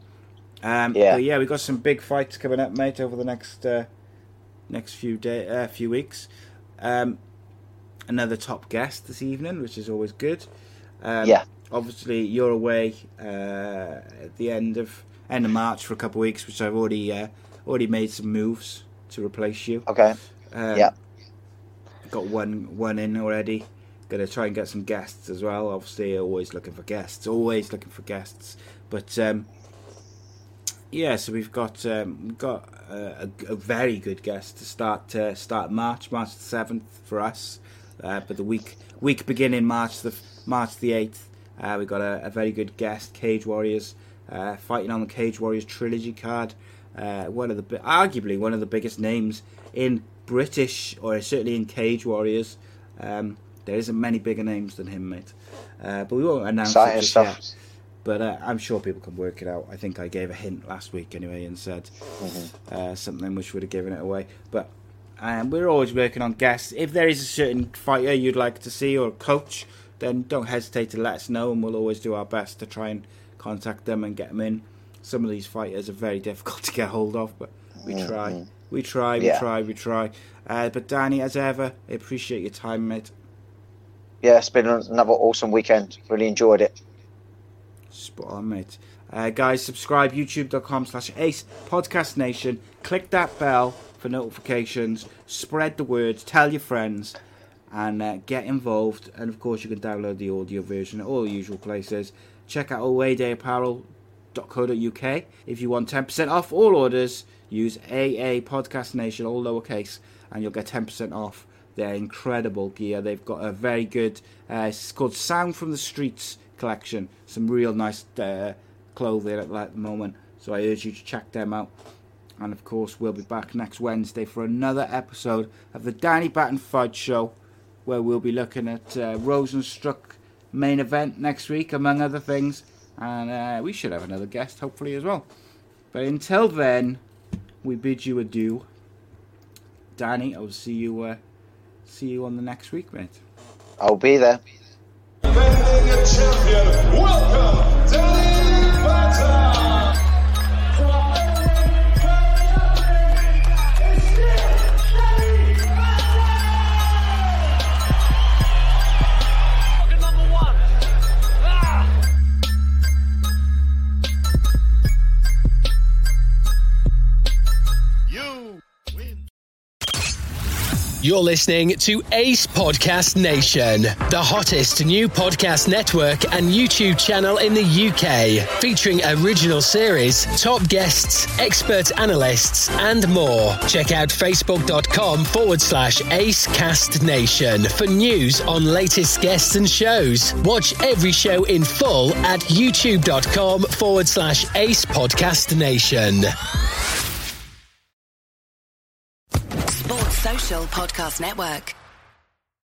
Um, yeah, but yeah, we got some big fights coming up, mate, over the next uh, next few day, uh, few weeks. Um, another top guest this evening, which is always good. Um, yeah, obviously you're away uh, at the end of end of March for a couple of weeks, which I've already uh, already made some moves to replace you. Okay. Um, yeah. Got one one in already. Going to try and get some guests as well. Obviously, always looking for guests. Always looking for guests. But um, yeah, so we've got um, we've got uh, a, a very good guest to start uh, start March, March the seventh for us. Uh, but the week week beginning March the March the eighth, uh, we've got a, a very good guest, Cage Warriors, uh, fighting on the Cage Warriors trilogy card. Uh, one of the arguably one of the biggest names in British, or certainly in Cage Warriors. Um, there isn't many bigger names than him, mate. Uh, but we won't announce it just yet. But uh, I'm sure people can work it out. I think I gave a hint last week anyway and said mm-hmm. uh, something which would have given it away. But um, we're always working on guests. If there is a certain fighter you'd like to see or coach, then don't hesitate to let us know, and we'll always do our best to try and contact them and get them in. Some of these fighters are very difficult to get hold of, but we try, mm-hmm. we try, we yeah. try, we try. Uh, but Danny, as ever, I appreciate your time, mate. Yeah, it's been another awesome weekend. Really enjoyed it. Spot on, mate. Uh, guys, subscribe, youtube dot com slash ace podcast nation. Click that bell for notifications. Spread the word. Tell your friends. And uh, get involved. And, of course, you can download the audio version at all the usual places. Check out Away Day Apparel. dot co dot uk If you want ten percent off all orders, use A A Podcast Nation, all lowercase, and you'll get ten percent off their incredible gear. They've got a very good, uh, it's called Sound from the Streets collection. Some real nice uh, clothing at the moment, so I urge you to check them out. And of course, we'll be back next Wednesday for another episode of the Danny Batten Fight Show, where we'll be looking at uh, Rosenstruck main event next week, among other things. And uh, we should have another guest, hopefully, as well. But until then, we bid you adieu. Danny, I'll see you uh, see you on the next week, mate. I'll be there. Defending your champion, welcome, Danny Batten! You're listening to Ace Podcast Nation, the hottest new podcast network and YouTube channel in the U K, featuring original series, top guests, expert analysts, and more. Check out facebook.com forward slash AceCastNation for news on latest guests and shows. Watch every show in full at youtube.com forward slash AcePodcastNation. Social Podcast Network.